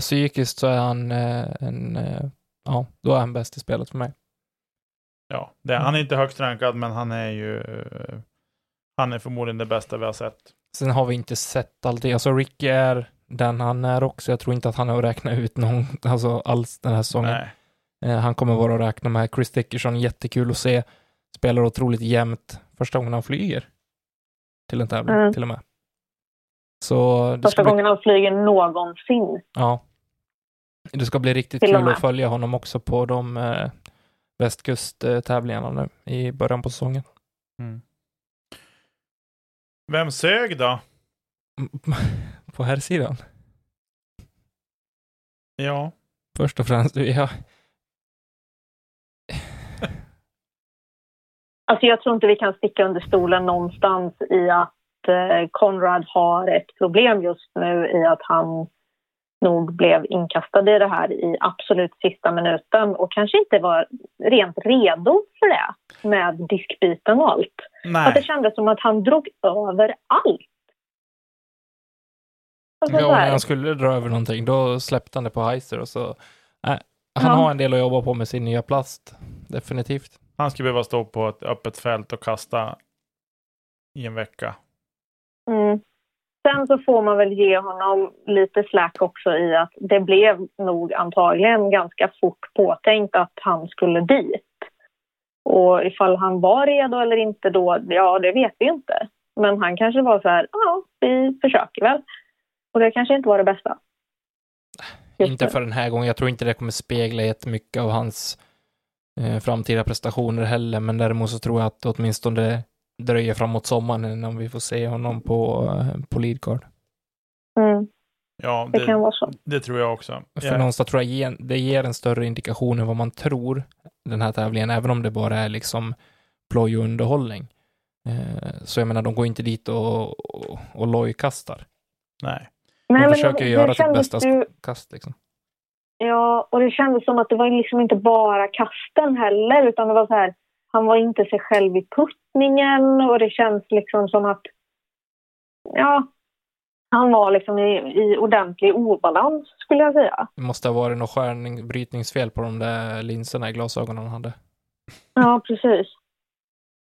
Psykiskt så är han då är han bäst i spelet för mig. Ja, han är inte högst rankad, men han är förmodligen det bästa vi har sett. Sen har vi inte sett allt det. Alltså Ricky är den han är också. Jag tror inte att han har räknat ut någon alls den här säsongen. Han kommer vara att räkna med. Chris Dickerson, jättekul att se. Spelar otroligt jämnt första gången han flyger till en tävling till och med. Så första gången han flyger någonsin. Ja. Det ska bli riktigt kul att följa honom också på de... västkusttävlingarna nu i början på säsongen. Vem sög då? På här sidan. Ja. Först och främst jag. Alltså jag tror inte vi kan sticka under stolen någonstans i att Conrad har ett problem just nu i att han nog blev inkastade i det här i absolut sista minuten och kanske inte var rent redo för det med diskbiten och allt. Nej. Att det kändes som att han drog över allt. Alltså ja, när han skulle dra över någonting då släppte han det på heiser och så han har en del att jobba på med sin nya plast. Definitivt. Han skulle behöva stå på ett öppet fält och kasta i en vecka. Sen så får man väl ge honom lite slack också i att det blev nog antagligen ganska fort påtänkt att han skulle dit. Och ifall han var redo eller inte då, ja det vet vi inte. Men han kanske var så här, ja vi försöker väl. Och det kanske inte var det bästa. Inte för den här gången. Jag tror inte det kommer spegla jättemycket av hans framtida prestationer heller. Men däremot så tror jag att åtminstone dröjer framåt sommaren innan vi får se honom på leadcard. Mm. Ja, det kan vara så. Det tror jag också. För någonstans tror jag det ger en större indikation än vad man tror den här tävlingen, även om det bara är liksom ploj och underhållning. Så jag menar, de går inte dit och lojkastar. Nej. De försöker göra sitt bästa kast liksom. Ja, och det kändes som att det var liksom inte bara kasten heller, utan det var så här, han var inte sig själv i puttningen och det känns liksom som att ja, han var liksom i ordentlig obalans skulle jag säga. Det måste ha varit något brytningsfel på de där linserna i glasögonen han hade. Ja, precis.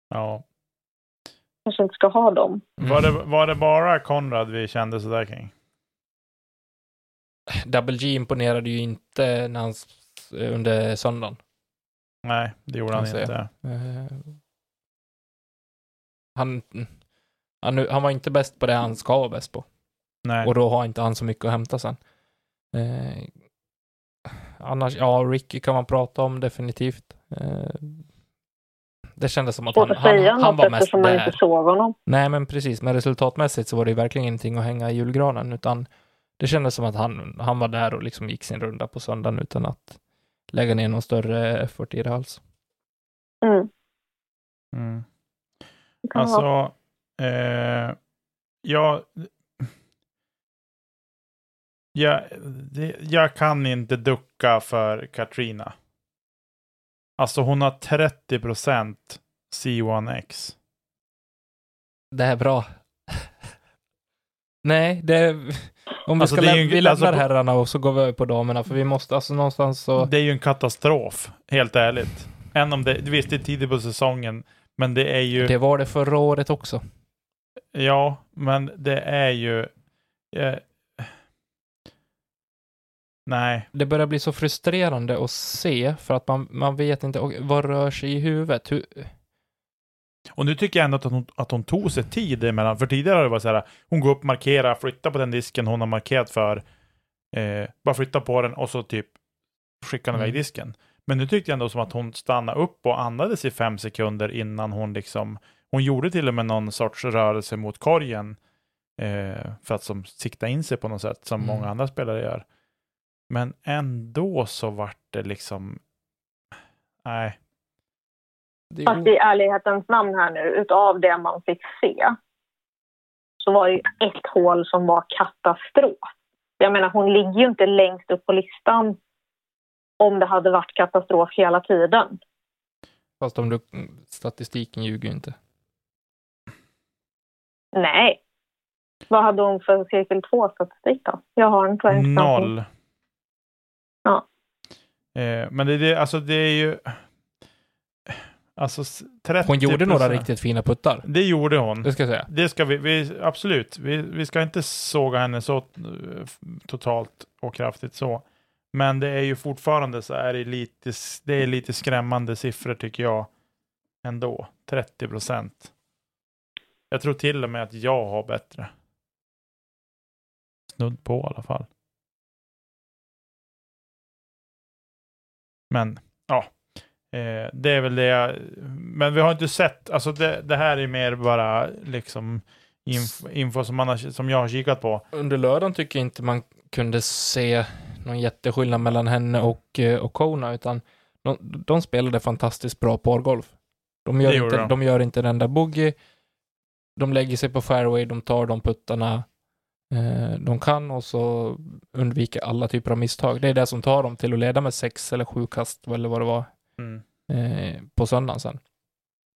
Ja. Kanske inte ska ha dem. Mm. Var det bara Konrad vi kände sådär kring? Double G imponerade ju inte när han, under söndagen. Nej, det gjorde han inte. Han var inte bäst på det han ska vara bäst på. Nej. Och då har inte han så mycket att hämta sen. Annars, ja, Ricky kan man prata om definitivt. Det kändes som att han var mest där. Man inte såg honom. Nej, men precis. Men resultatmässigt så var det ju verkligen ingenting att hänga i julgranen, utan det kändes som att han var där och liksom gick sin runda på söndagen utan att lägga ner någon större effort i det alls. Mm. Mm. Alltså, jag kan inte ducka för Katrina. Alltså hon har 30% C1X. Det är bra. Nej, om vi alltså, ska lämnar herrarna och så går vi över på damerna, för vi måste alltså någonstans så... Det är ju en katastrof, helt ärligt. Än om det visst är tidigt på säsongen, men det är ju... Det var det förra året också. Ja, men det är ju... Nej. Det börjar bli så frustrerande att se, för att man vet inte vad rör sig i huvudet. Och nu tycker jag ändå att hon tog sig tid emellan. För tidigare har det varit så här, hon går upp, markerar, flyttar på den disken hon har markerat för. Bara flytta på den och så typ skickar iväg disken. Men nu tyckte jag ändå som att hon stannade upp och andades i 5 sekunder innan hon liksom... Hon gjorde till och med någon sorts rörelse mot korgen. För att som sikta in sig på något sätt som många andra spelare gör. Men ändå så vart det liksom... Nej... Fast i ärlighetens namn här nu, utav det man fick se så var det ju ett hål som var katastrof. Jag menar, hon ligger ju inte längst upp på listan om det hade varit katastrof hela tiden. Fast om statistiken ljuger ju inte. Nej. Vad hade hon för cirkel 2-statistik då? Jag har en poäng. 0. Ja. Men det, alltså det är ju... Alltså 30%. Hon gjorde några riktigt fina puttar. Det gjorde hon. Det ska jag säga. Det ska vi absolut. Vi ska inte såga henne så totalt och kraftigt så. Men det är ju fortfarande så är det är lite skrämmande siffror tycker jag ändå. 30%. Jag tror till och med att jag har bättre. Snudd på i alla fall. Men ja. Det är väl det men vi har inte sett, alltså det här är mer bara liksom info som jag har kikat på. Under lördagen tycker jag inte man kunde se någon jätteskillnad mellan henne och Kona, utan de spelade fantastiskt bra pargolf. De gör inte den där bogey, de lägger sig på fairway, de tar de puttarna de kan och så undviker alla typer av misstag. Det är det som tar dem till att leda med 6 eller 7 kast eller vad det var. Mm. På söndagen sen.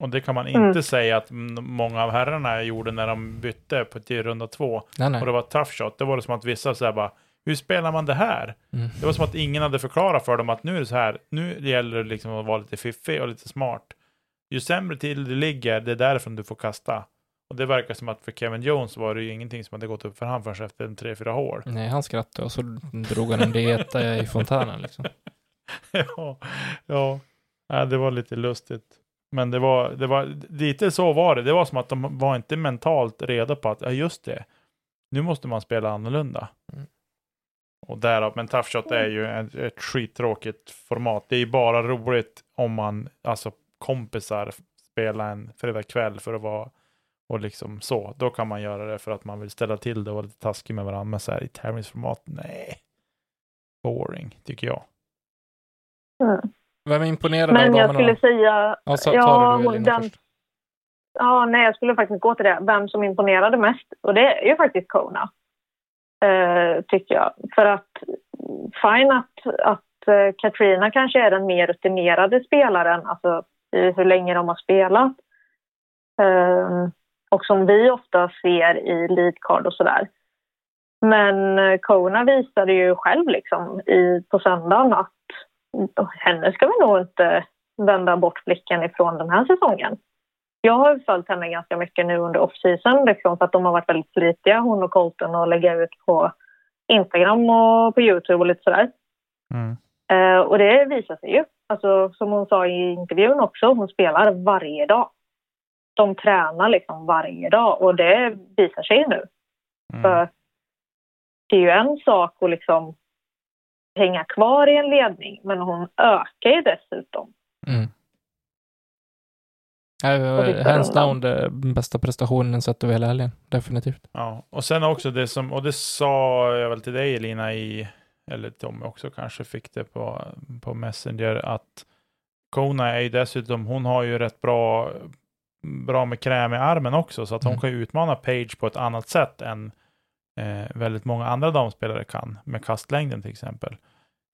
Och det kan man inte säga att många av herrarna gjorde när de bytte på till runda 2. Nej. Och det var tough shot. Det var det som att vissa så här bara, hur spelar man det här? Mm. Det var som att ingen hade förklarat för dem att nu är det så här. Nu gäller det liksom att vara lite fiffig och lite smart. Ju sämre till det ligger, det är därifrån du får kasta. Och det verkar som att för Kevin Jones var det ju ingenting som hade gått upp för han förrän efter 3-4 hål. Nej, han skrattade och så drog han en dieta i fontänen liksom. Ja. Ja, det var lite lustigt. Men det var lite så var det. Det var som att de var inte mentalt redo på att, ja just det, nu måste man spela annorlunda. Mm. Och därav, men Tough Shot är ju ett skittråkigt format. Det är ju bara roligt om man, alltså kompisar, spelar en fredag kväll för att vara, och liksom så. Då kan man göra det för att man vill ställa till det och vara lite taskig med varandra. Men så här i tävlingsformat, nej. Boring, tycker jag. Mm. Vem är imponerad men av damerna? Men jag skulle säga... jag skulle faktiskt gå till det. Vem som imponerade mest. Och det är ju faktiskt Kona. Tycker jag. För att fine att Katrina kanske är den mer rutinerade spelaren. Alltså hur länge de har spelat. Och som vi ofta ser i leadcard och sådär. Men Kona visade ju själv liksom på söndagen att henne ska vi nog inte vända bort blicken ifrån den här säsongen. Jag har följt henne ganska mycket nu under off-season liksom, för att de har varit väldigt flitiga, hon och Colton, och lägga ut på Instagram och på YouTube och lite sådär. Mm. Och det visar sig ju. Alltså, som hon sa i intervjun också, hon spelar varje dag. De tränar liksom varje dag och det visar sig nu. Mm. För det är ju en sak att liksom hänga kvar i en ledning, men hon ökar ju dessutom. Mm. Hands down den bästa prestationen sett över hela helgen, definitivt. Ja, och sen också det som, och det sa jag väl till dig Elina eller Tommy också kanske fick det på Messenger, att Kona är ju dessutom, hon har ju rätt bra med kräm i armen också, så att hon kan ju utmana Paige på ett annat sätt än väldigt många andra damspelare kan, med kastlängden till exempel.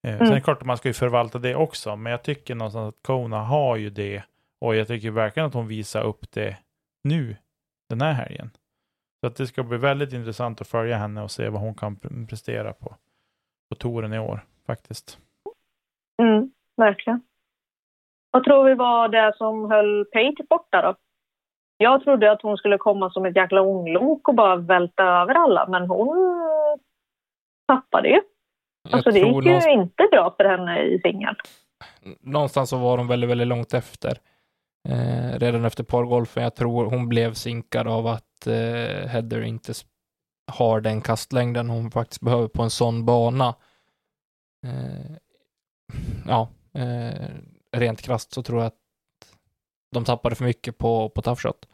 Sen är det klart att man ska ju förvalta det också, men jag tycker någonstans att Kona har ju det, och jag tycker verkligen att hon visar upp det nu, den här helgen. Så att det ska bli väldigt intressant att följa henne och se vad hon kan prestera på touren i år, faktiskt. Mm, verkligen. Vad tror vi var det som höll Paige borta då? Jag trodde att hon skulle komma som ett jäkla ånglok och bara välta över alla. Men hon tappade ju. Alltså det gick ju inte bra för henne i singel. Någonstans så var hon väldigt, väldigt långt efter. Redan efter pargolfen. Jag tror hon blev sinkad av att Heather inte har den kastlängden hon faktiskt behöver på en sån bana. Rent krasst så tror jag att de tappade för mycket på Tough Shot.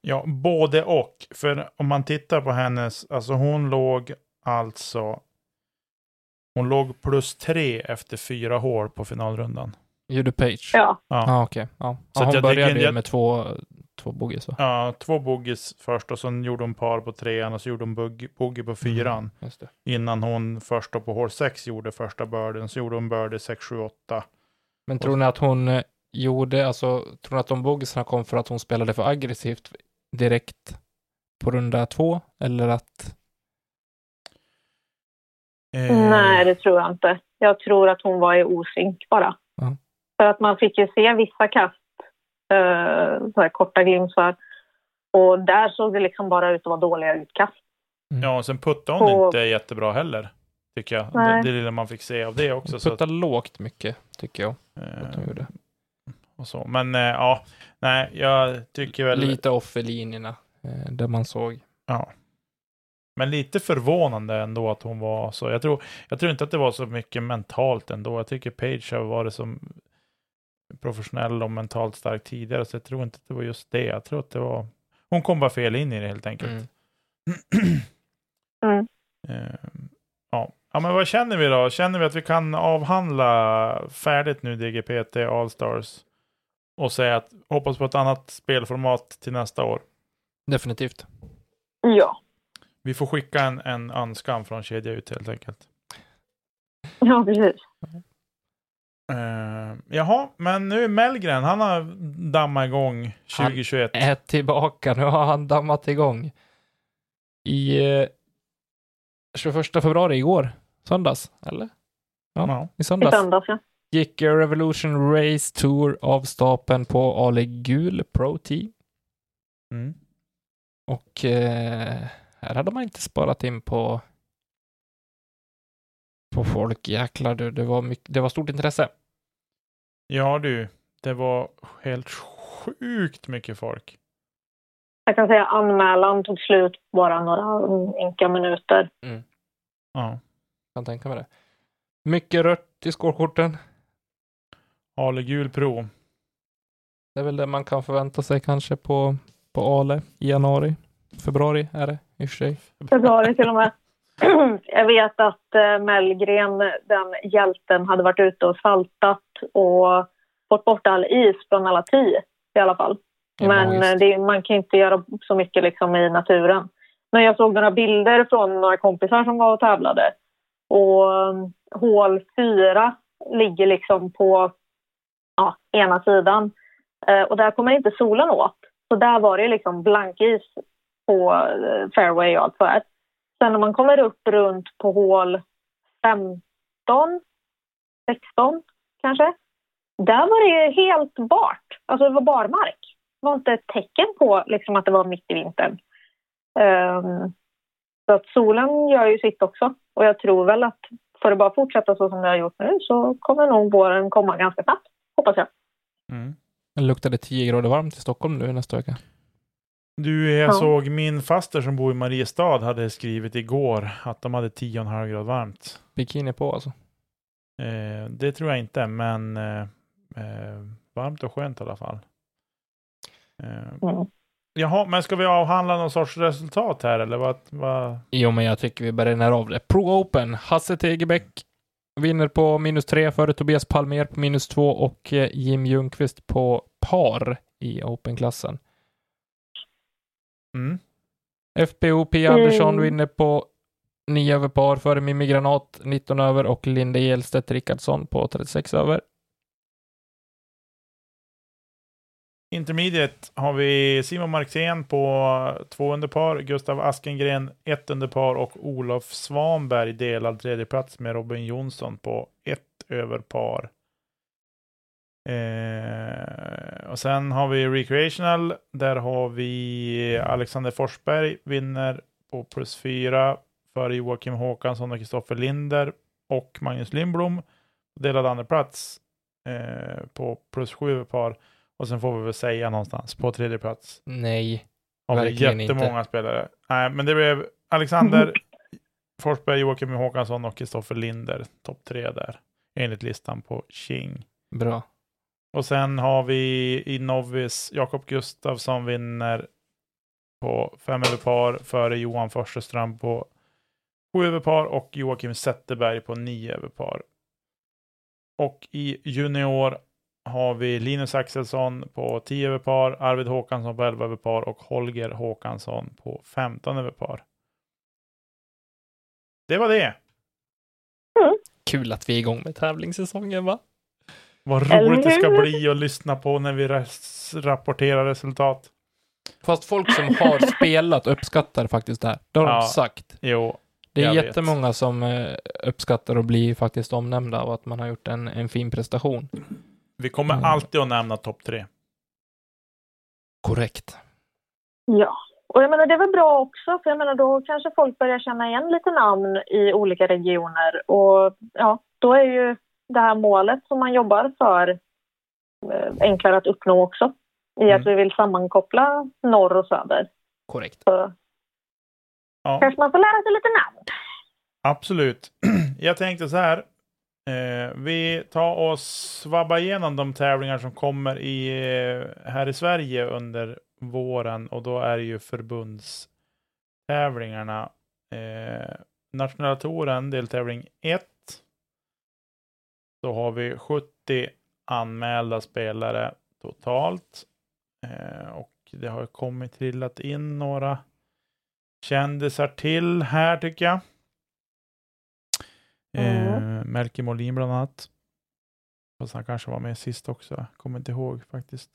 Ja, både och. För om man tittar på hennes... Alltså hon låg +3 efter 4 hål på finalrundan. Gjorde Paige? Ja. Okej. Ja. Så hon började med två bogeys. Ja, 2 bogeys först och sen gjorde hon par på 3:an och så gjorde hon bogey på 4:an. Just det. Innan hon först på hål 6 gjorde första birden, så gjorde hon birdie 6, 7, 8. Men tror ni att hon... tror att de bogeysarna kom för att hon spelade för aggressivt direkt på runda 2? Eller att... Nej, det tror jag inte. Jag tror att hon var i osynk bara. Mm. För att man fick ju se vissa kast, så här korta glimsar. Och där såg det liksom bara ut att vara dåliga utkast. Mm. Ja, och sen puttade hon inte jättebra heller, tycker jag. Det lilla man fick se av det också. Hon puttade lågt mycket, tycker jag. Att hon gjorde. Och så. Men jag tycker väl... Lite off i linjerna, där man såg. Ja. Men lite förvånande ändå att hon var så. Jag tror inte att det var så mycket mentalt ändå. Jag tycker Paige har varit som professionell och mentalt stark tidigare. Så jag tror inte att det var just det. Jag tror att det var... Hon kom bara fel in i det helt enkelt. Mm. Ja, men vad känner vi då? Känner vi att vi kan avhandla färdigt nu DGPT Allstars? Och säga att hoppas på ett annat spelformat till nästa år. Definitivt. Ja. Vi får skicka en önskan från Kedja ut helt enkelt. Ja, precis. Jaha, men nu Melgren, han har dammat igång 2021. Han är tillbaka, nu har han dammat igång. I 21 februari igår, söndags, eller? Ja. I söndags, ja. Gick Revolution Race Tour av stapeln på Ale Gul Pro Team. Mm. Och här hade man inte sparat in på folk. Jäklar du, det var stort intresse. Ja du, det var helt sjukt mycket folk. Jag kan säga anmälan tog slut bara några enka minuter. Mm. Ja. Kan tänka mig det. Mycket rött i skålkorten. Ale gul pro. Det är väl det man kan förvänta sig kanske på Ale i januari. Februari är det i och för sig. Februari till och med. Jag vet att Melgren, den hjälten, hade varit ute och saltat och fått bort all is från alla 10 i alla fall. Men det, man kan inte göra så mycket liksom i naturen. Men jag såg några bilder från några kompisar som var och tävlade. Och hål 4 ligger liksom på ena sidan. Och där kommer inte solen åt. Så där var det liksom blankis på fairway och allt för det. Sen när man kommer upp runt på hål 15, 16 kanske. Där var det helt bart. Alltså det var barmark. Det var inte ett tecken på liksom, att det var mitt i vintern. Så att solen gör ju sitt också. Och jag tror väl att för att bara fortsätta så som jag har gjort nu så kommer nog våren komma ganska snabbt. Hoppas jag. Mm. Det luktade 10 grader varmt i Stockholm nu nästa vecka. Du, jag såg min faster som bor i Mariestad hade skrivit igår att de hade 10,5 grader varmt. Bikini på alltså? Det tror jag inte, men varmt och skönt i alla fall. Jaha, men ska vi avhandla någon sorts resultat här eller vad? Jo, men jag tycker vi börjar av det. Pro Open, Hasse Tegebäck vinner på -3 före Tobias Palmer på -2 och Jim Ljungqvist på par i Open-klassen. Mm. FPO Pia Andersson vinner på 9 över par före Mimmi Granat 19 över och Linda Elstedt Rickardsson på 36 över. Intermediate har vi Simon Marxén på 2 under par, Gustav Askengren 1 under par och Olof Svanberg delad 3:e plats med Robin Jonsson på 1 över par. Och sen har vi Recreational, där har vi Alexander Forsberg vinner på +4 för Joakim Håkansson och Kristoffer Linder och Magnus Lindblom delad andra plats på +7 över par. Och sen får vi väl säga någonstans på 3:e plats. Nej, om verkligen inte. Jättemånga spelare. Nej, men det blev Alexander Forsberg, Joakim Håkansson och Kristoffer Linder. Topp 3 där. Enligt listan på King. Bra. Och sen har vi i Novis Jakob Gustafsson vinner på 5 över par före Johan Försterström på 7 över par och Joakim Zetterberg på 9 över par. Och i junior har vi Linus Axelsson på 10 över par, Arvid Håkansson på 11 över par och Holger Håkansson på 15 över par. Det var det. Mm. Kul att vi är igång med tävlingssäsongen, va? Vad roligt det ska bli att lyssna på när vi rapporterar resultat. Fast folk som har spelat uppskattar faktiskt det här. Det har de sagt. Jo, det är jättemånga som uppskattar och blir faktiskt omnämnda av att man har gjort en fin prestation. Vi kommer alltid att nämna topp 3. Korrekt. Ja, och jag menar det är väl bra också. För jag menar då kanske folk börjar känna igen lite namn i olika regioner. Och ja, då är ju det här målet som man jobbar för enklare att uppnå också. I att vi vill sammankoppla norr och söder. Korrekt. Så. Ja. Kanske man får lära sig lite namn. Absolut. Jag tänkte så här. Vi tar och svabbar igenom de tävlingar som kommer här i Sverige under våren. Och då är det ju förbundstävlingarna. Nationella touren, deltävling 1. Då har vi 70 anmälda spelare totalt. Och det har kommit trillat in några kändisar till här tycker jag. Melke Molin bland annat. Fast han kanske var med sist också. Kommer inte ihåg faktiskt.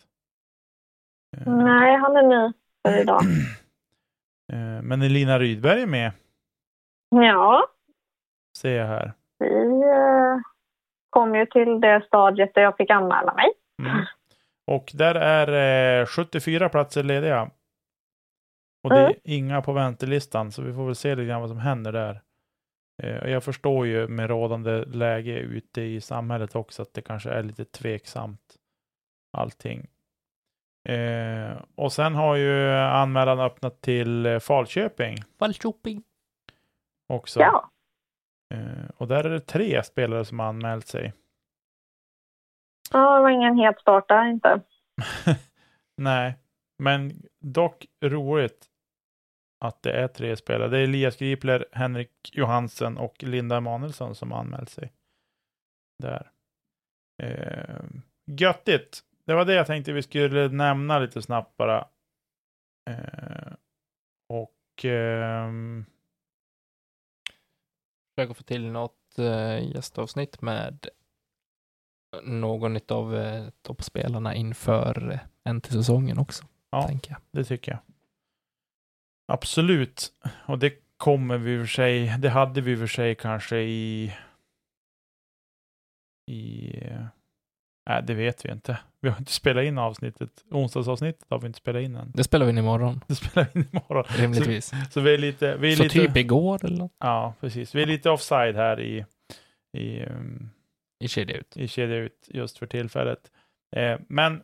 Nej, han är ny för idag. Men Elina Rydberg är med. Ja. Ser jag här. Vi kom ju till det stadiet där jag fick anmäla mig. Mm. Och där är 74 platser lediga. Och det är inga på väntelistan, så vi får väl se lite grann vad som händer där. Jag förstår ju med rådande läge ute i samhället också att det kanske är lite tveksamt allting. Och sen har ju anmälan öppnat till Falköping. Falköping. Också. Ja. Och där är det 3 spelare som har anmält sig. Ja, det var ingen helt start där inte. Nej, men dock roligt att det är 3 spelare. Det är Elias Gripler, Henrik Johansen och Linda Emanuelsson som har anmält sig där. Göttigt. Det var det jag tänkte vi skulle nämna lite snabbt bara. Jag försöker få till något gästavsnitt med någon av toppspelarna inför NT-säsongen också. Ja, tänker jag. Det tycker jag. Absolut. Och det kommer vi för sig. Det hade vi för sig kanske nej, det vet vi inte. Vi har inte spelat in avsnittet. Onsdagsavsnittet har vi inte spelat in än. Det spelar vi in imorgon. Rimligtvis. Så vi är lite... typ igår eller något? Ja, precis. Vi är lite offside här i kedja ut. I kedja ut just för tillfället. Men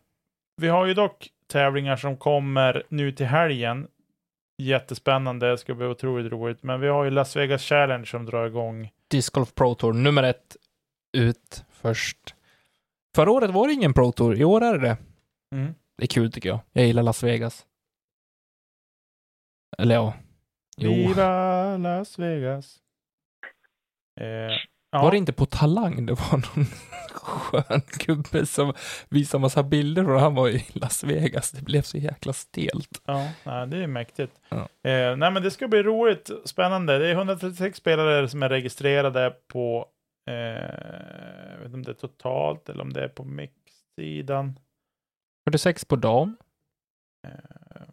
vi har ju dock tävlingar som kommer nu till helgen. Jättespännande. Det ska bli otroligt roligt. Men vi har ju Las Vegas Challenge som drar igång. Disc Golf Pro Tour nummer 1 ut först. Förra året var det ingen Pro Tour. I år är det. Det är kul tycker jag. Jag gillar Las Vegas. Eller ja. Viva Las Vegas. Ja. Var det inte på Talang? Det var någon skön gubbe som visade massa bilder och han var i Las Vegas. Det blev så jäkla stelt. Ja, det är mäktigt. Ja. Nej, men det ska bli roligt. Spännande. Det är 136 spelare som är registrerade på jag vet inte om det är totalt eller om det är på mix-sidan. 46 på dam.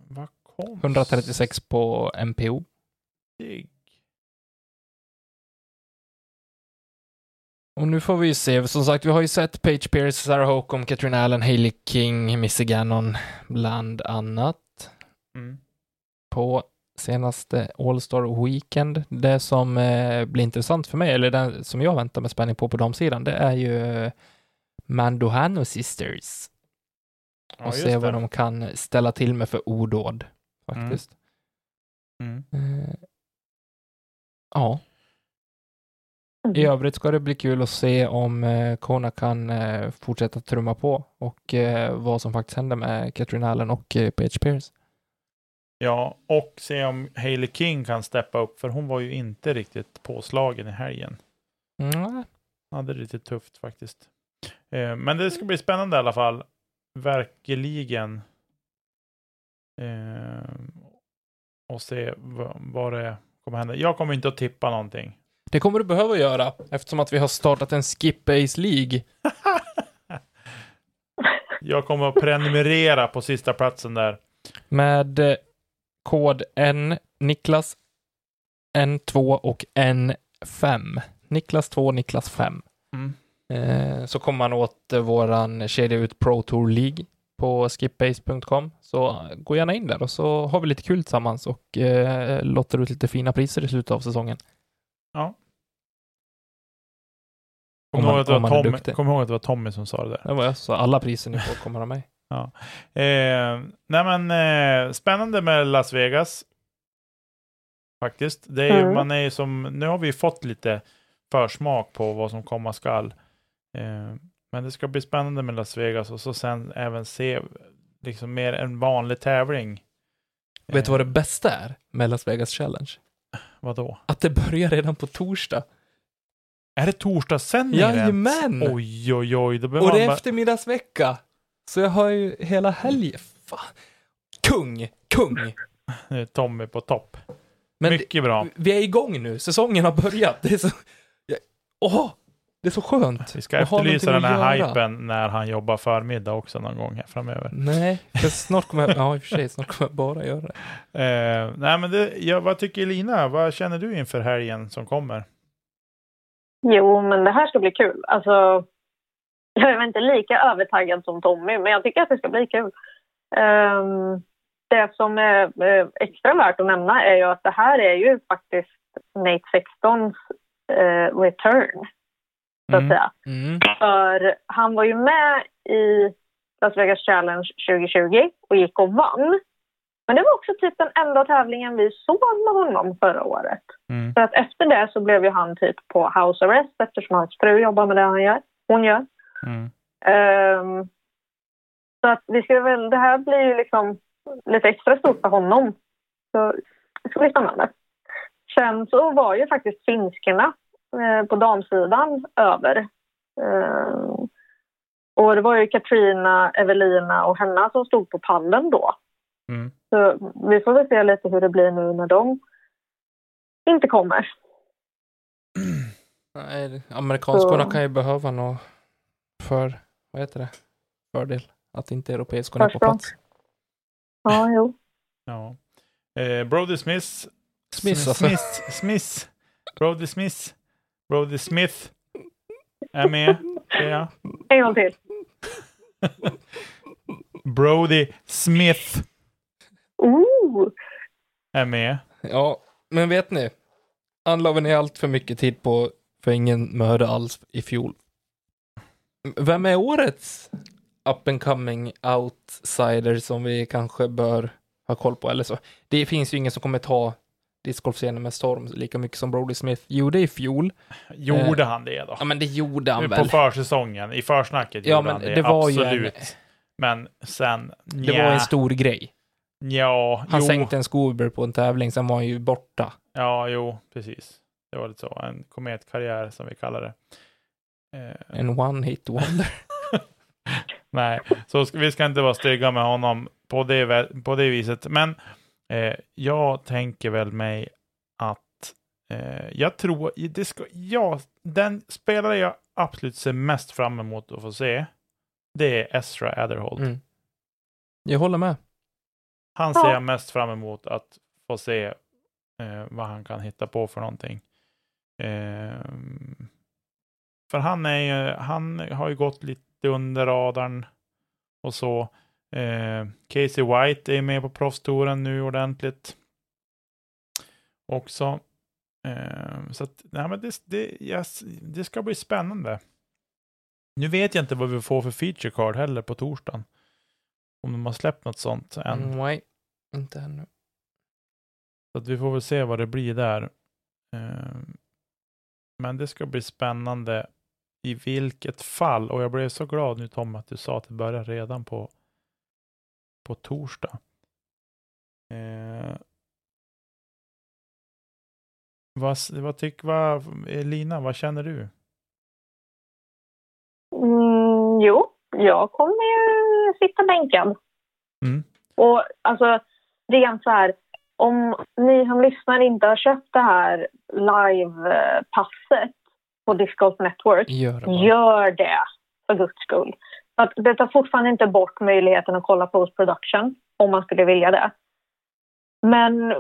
Vad kom? 136 på MPO. Och nu får vi se. Som sagt, vi har ju sett Paige Pierce, Sarah Holcomb, Katrina Allen, Hailey King, Missy Gannon bland annat. På senaste All-Star Weekend. Det som blir intressant för mig, eller den som jag väntar med spänning på damsidan, det är ju Mandohano Sisters. Ja, och se vad de kan ställa till med för odåd faktiskt. Ja. I övrigt ska det bli kul att se om Kona kan fortsätta trumma på och vad som faktiskt händer med Katrin Allen och Paige Pierce. Ja, och se om Hailey King kan steppa upp, för hon var ju inte riktigt påslagen i helgen. Ja, det är lite tufft faktiskt. Men det ska bli spännande i alla fall. Verkligen. Och se vad det kommer hända. Jag kommer inte att tippa någonting. Det kommer du behöva göra, eftersom att vi har startat en Skip Base League. Jag kommer att prenumerera på sista platsen där. Med kod N, Niklas N2 och N5. Niklas 2, Niklas 5. Så kommer man åt våran Kedja ut Pro Tour League på skipbase.com. Så gå gärna in där och så har vi lite kul tillsammans och låter ut lite fina priser i slutet av säsongen. Ja. Kom ihåg att det var Tommy som sa det där. Det var jag, så alla priser ni får kommer av mig. Ja. Spännande med Las Vegas faktiskt. Det är, man är som, nu har vi fått lite försmak på vad som komma skall. Men det ska bli spännande med Las Vegas och så sen även se liksom mer en vanlig tävling. Vet du vad det bästa är med Las Vegas Challenge? Vadå? Att det börjar redan på torsdag. Är det torsdagssändning? Jajamän! Oj. Och det är eftermiddagsvecka. Så jag har ju hela helgen. Fan. Kung! Tommy på topp. Men mycket bra. Vi är igång nu. Säsongen har börjat. Det är så... det är så skönt. Vi ska efterlysa den här hypen när han jobbar förmiddag också någon gång här framöver. Nej, snart kommer jag bara göra det. Vad tycker Elina? Vad känner du inför helgen som kommer? Jo, men det här ska bli kul. Alltså, jag är väl inte lika övertaggad som Tommy, men jag tycker att det ska bli kul. det som är extra värt att nämna är ju att det här är ju faktiskt Nate Sextons return, så att säga. För han var ju med i Las Vegas Challenge 2020 och gick och vann. Men det var också typ den enda tävlingen vi såg med honom förra året. För att efter det så blev ju han typ på house arrest eftersom hans fru jobbar med det han gör. Hon gör. Så att vi ska väl, det här blir ju liksom lite extra stort för honom. Så det ska bli spännande. Sen så var ju faktiskt finskarna på damsidan över. Och det var ju Katrina, Evelina och Hanna som stod på pallen då. Så vi får väl se lite hur det blir nu när de inte kommer. Amerikanskorna kan ju behöva någon fördel att inte europeiska är på plats. Ja, jo. Ja. Brody Brody Smith är med. Ja. En gång till. Brody Smith. Är med. Ja, men vet ni, han la ni allt för mycket tid på för ingen möda alls i fjol. Vem är årets up and coming outsider som vi kanske bör ha koll på eller så? Det finns ju ingen som kommer ta discgolfscenen med storm lika mycket som Brody Smith gjorde i fjol. Gjorde han det då? Ja, men det gjorde han väl. På försäsongen, i försnacket gjorde han det var absolut. Ju en... Men sen... Det var en stor grej. Ja, han sänkte en skober på en tävling, sen var han ju borta. Ja, jo, precis. Det var lite så. En kometkarriär som vi kallar det. En one-hit wonder. Nej, så vi ska inte vara stygga med honom på det viset. Men jag tänker väl mig att jag tror... den spelare jag absolut ser mest fram emot att få se, det är Ezra Adderholt. Jag håller med. Han ser jag mest fram emot att få se vad han kan hitta på för någonting. För han har ju gått lite under radarn och så. Casey White är med på proffstouren nu ordentligt också. Så att, nej, men det ska bli spännande. Nu vet jag inte vad vi får för feature card heller på torsdagen. Om de har släppt något sånt än. Nej, inte ännu. Så att vi får väl se vad det blir där. Men det ska bli spännande i vilket fall. Och jag blev så glad nu, Tom, att du sa att det börjar redan på torsdag. Elina, vad känner du? Jo, jag kommer ju sitta bänken. Och alltså, rent så här, om ni som lyssnar inte har köpt det här live-passet på Discord Network, gör det för guds skull. Att det tar fortfarande inte bort möjligheten att kolla post-production om man skulle vilja det. Men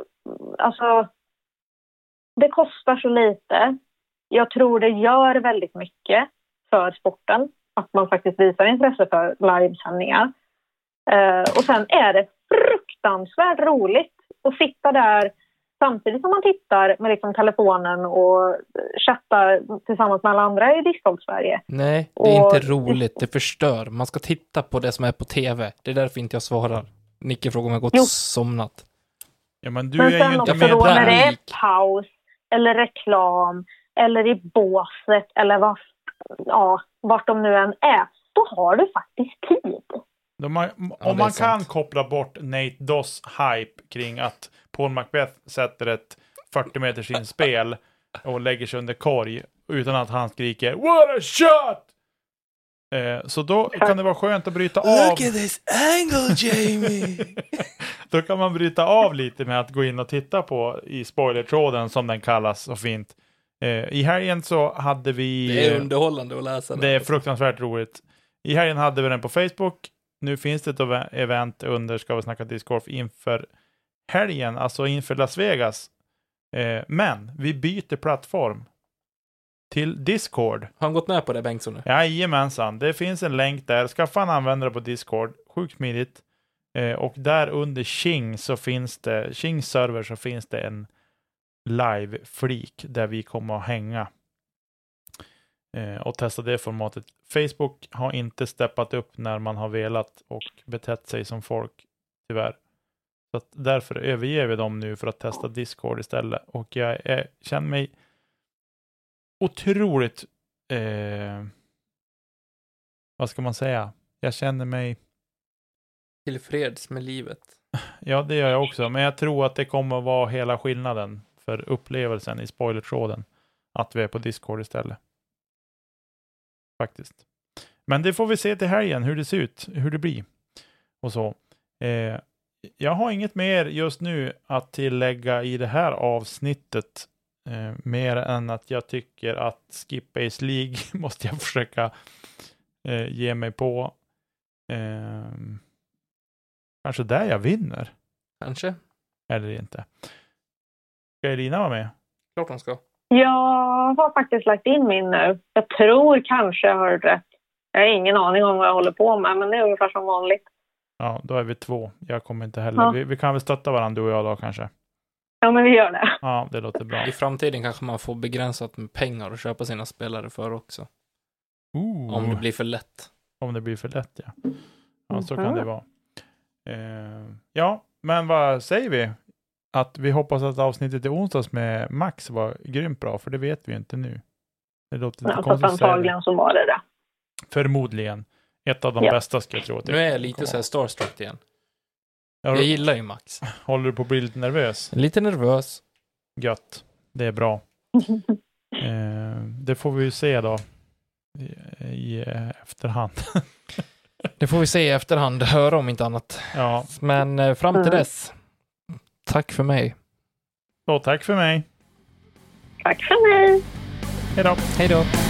alltså, det kostar så lite. Jag tror det gör väldigt mycket för sporten att man faktiskt visar intresse för livesändningar. Och sen är det fruktansvärt roligt att sitta där samtidigt som man tittar med liksom telefonen och chattar tillsammans med alla andra i Discord-Sverige. Nej, det är inte roligt. Det förstör. Man ska titta på det som är på tv. Det är därför inte jag svarar. Nicke frågar om jag gått somnat. Ja, men du är ju inte med då, när det är paus eller reklam eller i båset eller vart de nu än är, då har du faktiskt tid. Man kan koppla bort Nate Doss hype kring att Paul Macbeth sätter ett 40 meters inspel och lägger sig under korg utan att han skriker "What a shot!" Så då kan det vara skönt att bryta av. Look at this angle, Jamie! Då kan man bryta av lite med att gå in och titta på i spoilertråden, som den kallas så fint. I helgen så hade vi... Det är underhållande att läsa det. Det är fruktansvärt roligt. I helgen hade vi den på Facebook. Nu finns det ett event under Ska vi snacka discgolf inför helgen, alltså inför Las Vegas. Men vi byter plattform till Discord. Har han gått med på det, Bengtsson? Jajamensan, det finns en länk där. Skaffa en användare på Discord. Sjukt smidigt. Och där under Ching så finns det, Ching server så finns det en live-flik där vi kommer att hänga och testa det formatet. Facebook har inte steppat upp när man har velat och betett sig som folk, tyvärr. Så att därför överger vi dem nu för att testa Discord istället. Och jag känner mig otroligt, vad ska man säga? Jag känner mig tillfreds med livet. Ja, det gör jag också. Men jag tror att det kommer att vara hela skillnaden för upplevelsen i spoilertråden. Att vi är på Discord istället. Faktiskt. Men det får vi se till helgen. Hur det ser ut. Hur det blir. Och så. Jag har inget mer just nu att tillägga i det här avsnittet. Mer än att jag tycker att Skip Base League måste jag försöka ge mig på. Kanske där jag vinner. Kanske. Eller inte. Ska Elina vara med? Klart hon ska. Jag har faktiskt lagt in min nu. Jag tror kanske jag har rätt. Jag har ingen aning om vad jag håller på med. Men det är ungefär som vanligt. Ja, då är vi två. Jag kommer inte heller. Ja. Vi kan väl stötta varandra, du och jag då kanske. Ja, men vi gör det. Ja, det låter bra. I framtiden kanske man får begränsat med pengar och köpa sina spelare för också. Om det blir för lätt. Om det blir för lätt, ja. Ja, så kan det vara. Ja, men vad säger vi? Att vi hoppas att avsnittet i onsdags med Max var grymt bra, för det vet vi inte nu. Det låter lite konstigt. Antagligen så var det det. Förmodligen. Ett av de bästa ska jag tro. Nu är jag lite så här starstruck igen. Jag gillar ju Max. Håller du på att bli lite nervös? Lite nervös. Gött. Det är bra. Det får vi ju se då. I efterhand. Det får vi se i efterhand. Höra om inte annat. Ja. Men fram till dess. Tack för mig. Och tack för mig. Tack för mig. Hej då. Hej då.